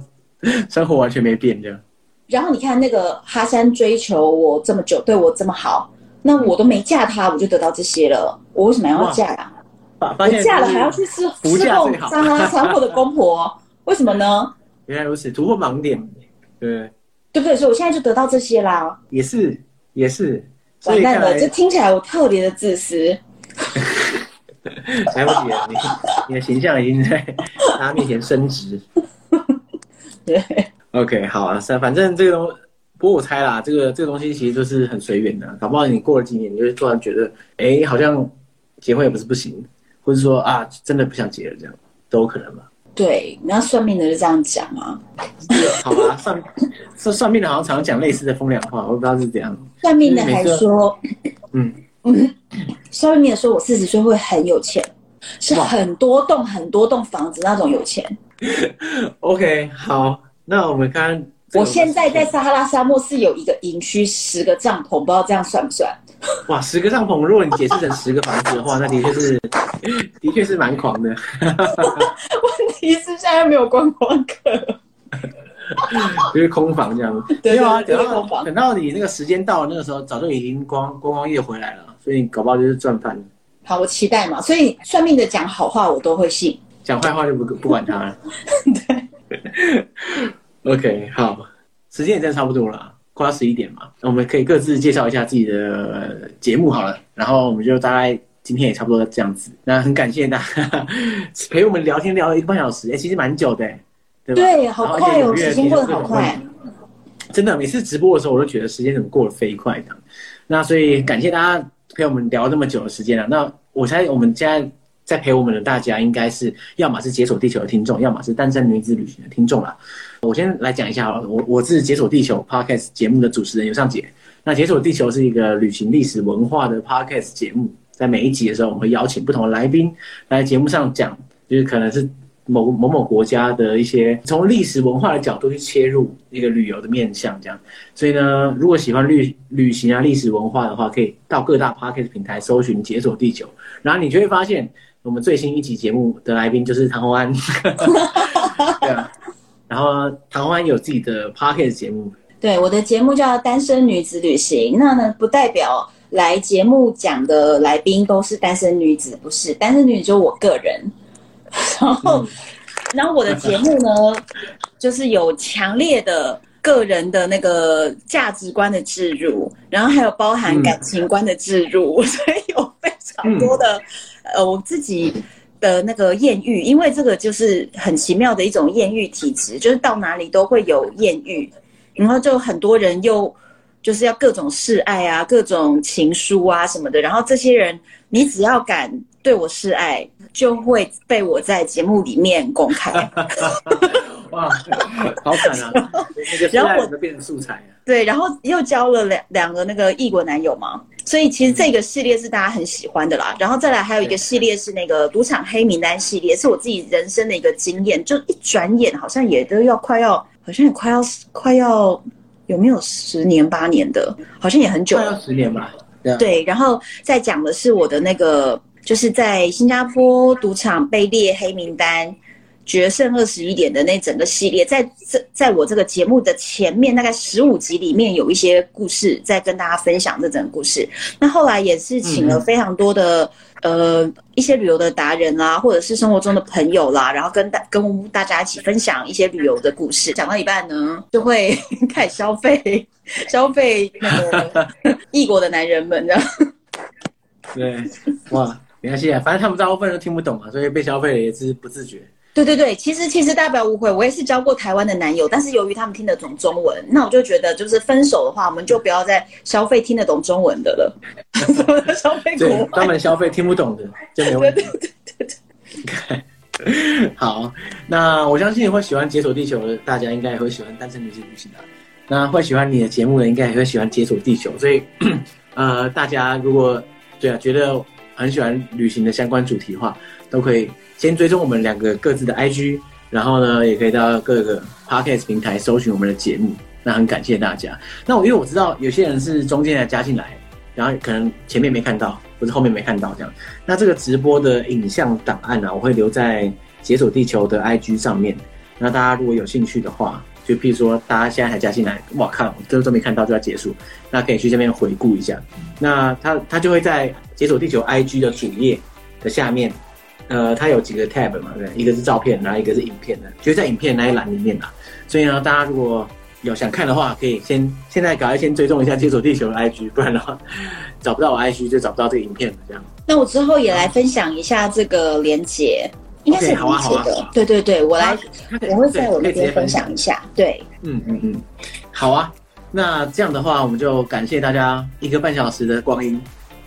生活完全没变，这样。然后你看那个哈山追求我这么久，对我这么好，那我都没嫁他，我就得到这些了，我为什么要嫁呀、啊？我嫁了还要去侍侍奉张阿三或者公婆，为什么呢？原来如此，突破盲点，对对不对？所以我现在就得到这些啦。也是也是，完蛋了，这听起来我特别的自私。来不及了，你你的形象已经在大家面前升值。对 ，OK， 好啊，反正这个东，不过我猜啦，这个这个东西其实就是很随缘的、啊，搞不好你过了几年，你就突然觉得，哎、欸，好像结婚也不是不行，或者说啊，真的不想结了，这样都有可能嘛。对，那算命的就这样讲啊。好吧，算算命的好像常讲类似的风凉话，我不知道是怎样。算命的还说，嗯。嗯，算命的说，我四十岁会很有钱，是很多栋很多栋房子那种有钱。OK， 好，那我们看，我现在在撒哈拉沙漠是有一个营区，十个帐篷，不知道这样算不算？哇，十个帐篷，如果你解释成十个房子的话，那的确是，的确是蛮狂的。问题是现在没有观光客。就是空房这样子，对啊，等到等到你那个时间到了，那个时候早就已经光光光夜回来了，所以你搞不好就是赚翻了。好，我期待嘛。所以算命的讲好话我都会信，讲坏话就不不管他了。对。OK， 好，时间也真的差不多了，快到十一点嘛，那我们可以各自介绍一下自己的节目好了，然后我们就大概。今天也差不多这样子，那很感谢大家陪我们聊天聊了一个半小时，哎、欸，其实蛮久的、欸。对, 对，好快哦！时间过得好快，真的。每次直播的时候，我都觉得时间怎么过得飞快的。那所以感谢大家陪我们聊那么久的时间了、啊。那我猜我们现在在陪我们的大家，应该是要么是解锁地球的听众，要么是单身女子旅行的听众啦。我先来讲一下好了，我我是解锁地球 podcast 节目的主持人游尚杰。那解锁地球是一个旅行历史文化的 podcast 节目，在每一集的时候，我们会邀请不同的来宾来节目上讲，就是可能是某某某国家的一些从历史文化的角度去切入一个旅游的面向这样。所以呢，如果喜欢旅旅行啊、历史文化的话，可以到各大 podcast 平台搜寻解锁地球，然后你就会发现我们最新一集节目的来宾就是唐宏安对啊，然后唐宏安有自己的 podcast 节目，对，我的节目叫单身女子旅行。那呢，不代表来节目讲的来宾都是单身女子，不是，单身女子就是我个人。然后、嗯、然后我的节目呢就是有强烈的个人的那个价值观的置入，然后还有包含感情观的置入、嗯、所以有非常多的、嗯、呃我自己的那个艳遇，因为这个就是很奇妙的一种艳遇体质，就是到哪里都会有艳遇，然后就很多人又就是要各种示爱啊、各种情书啊什么的，然后这些人你只要敢对我示爱就会被我在节目里面公开哇好惨啊那个示爱怎么变成素材啊？对，然后又交了 两, 两个那个异国男友嘛，所以其实这个系列是大家很喜欢的啦。然后再来还有一个系列是那个赌场黑名单系列，是我自己人生的一个经验，就一转眼好像也都要快要好像也快要快要有没有十年八年的，好像也很久了，快要十年吧。 对, 对然后再讲的是我的那个就是在新加坡赌场被列黑名单决胜二十一点的那整个系列，在在我这个节目的前面大概十五集里面有一些故事在跟大家分享这整个故事。那后来也是请了非常多的、嗯、呃一些旅游的达人啦，或者是生活中的朋友啦，然后跟大跟大家一起分享一些旅游的故事。讲到一半呢，就会开始消费消费那个异国的男人们的。对，哇。没关系啊，反正他们大部分都听不懂嘛，所以被消费了也是不自觉。对对对，其实其实大家不要误会，我也是交过台湾的男友，但是由于他们听得懂中文，那我就觉得就是分手的话，我们就不要再消费听得懂中文的了，消费国外，他们消费听不懂的就没问题。对对对对对。好，那我相信会喜欢解锁地球的大家，应该也会喜欢单身女子旅行的。那会喜欢你的节目的，应该也会喜欢解锁地球。所以，呃，大家如果对啊觉得很喜欢旅行的相关主题的话，都可以先追踪我们两个各自的 I G， 然后呢也可以到各个 Podcast 平台搜寻我们的节目。那很感谢大家。那我因为我知道有些人是中间才加进来，然后可能前面没看到或者后面没看到这样，那这个直播的影像档案啊，我会留在解锁地球的 I G 上面。那大家如果有兴趣的话，就譬如说大家现在才加进来，哇靠，我这都没看到就要结束，那可以去这边回顾一下。那它它就会在解锁地球 I G 的主页的下面，呃，它有几个 tab 嘛，对，一个是照片，然后一个是影片的，就在影片那一栏里面啦。所以呢，大家如果有想看的话，可以先现在赶快先追踪一下解锁地球的 I G， 不然的话找不到我 I G 就找不到这个影片了这样。那我之后也来分享一下这个连结。应该是理解的、okay， 好啊好啊好啊，对对对，我来，我会在我那边分享一下，对，嗯嗯嗯，好啊，那这样的话，我们就感谢大家一个半小时的光阴，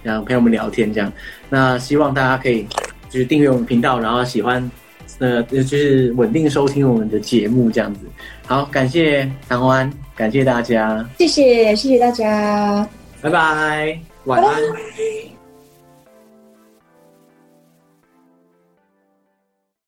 然后陪我们聊天这样。那希望大家可以就是订阅我们频道，然后喜欢，呃，就是稳定收听我们的节目这样子。好，感谢唐宏安，感谢大家，谢谢谢谢大家，拜拜，晚安。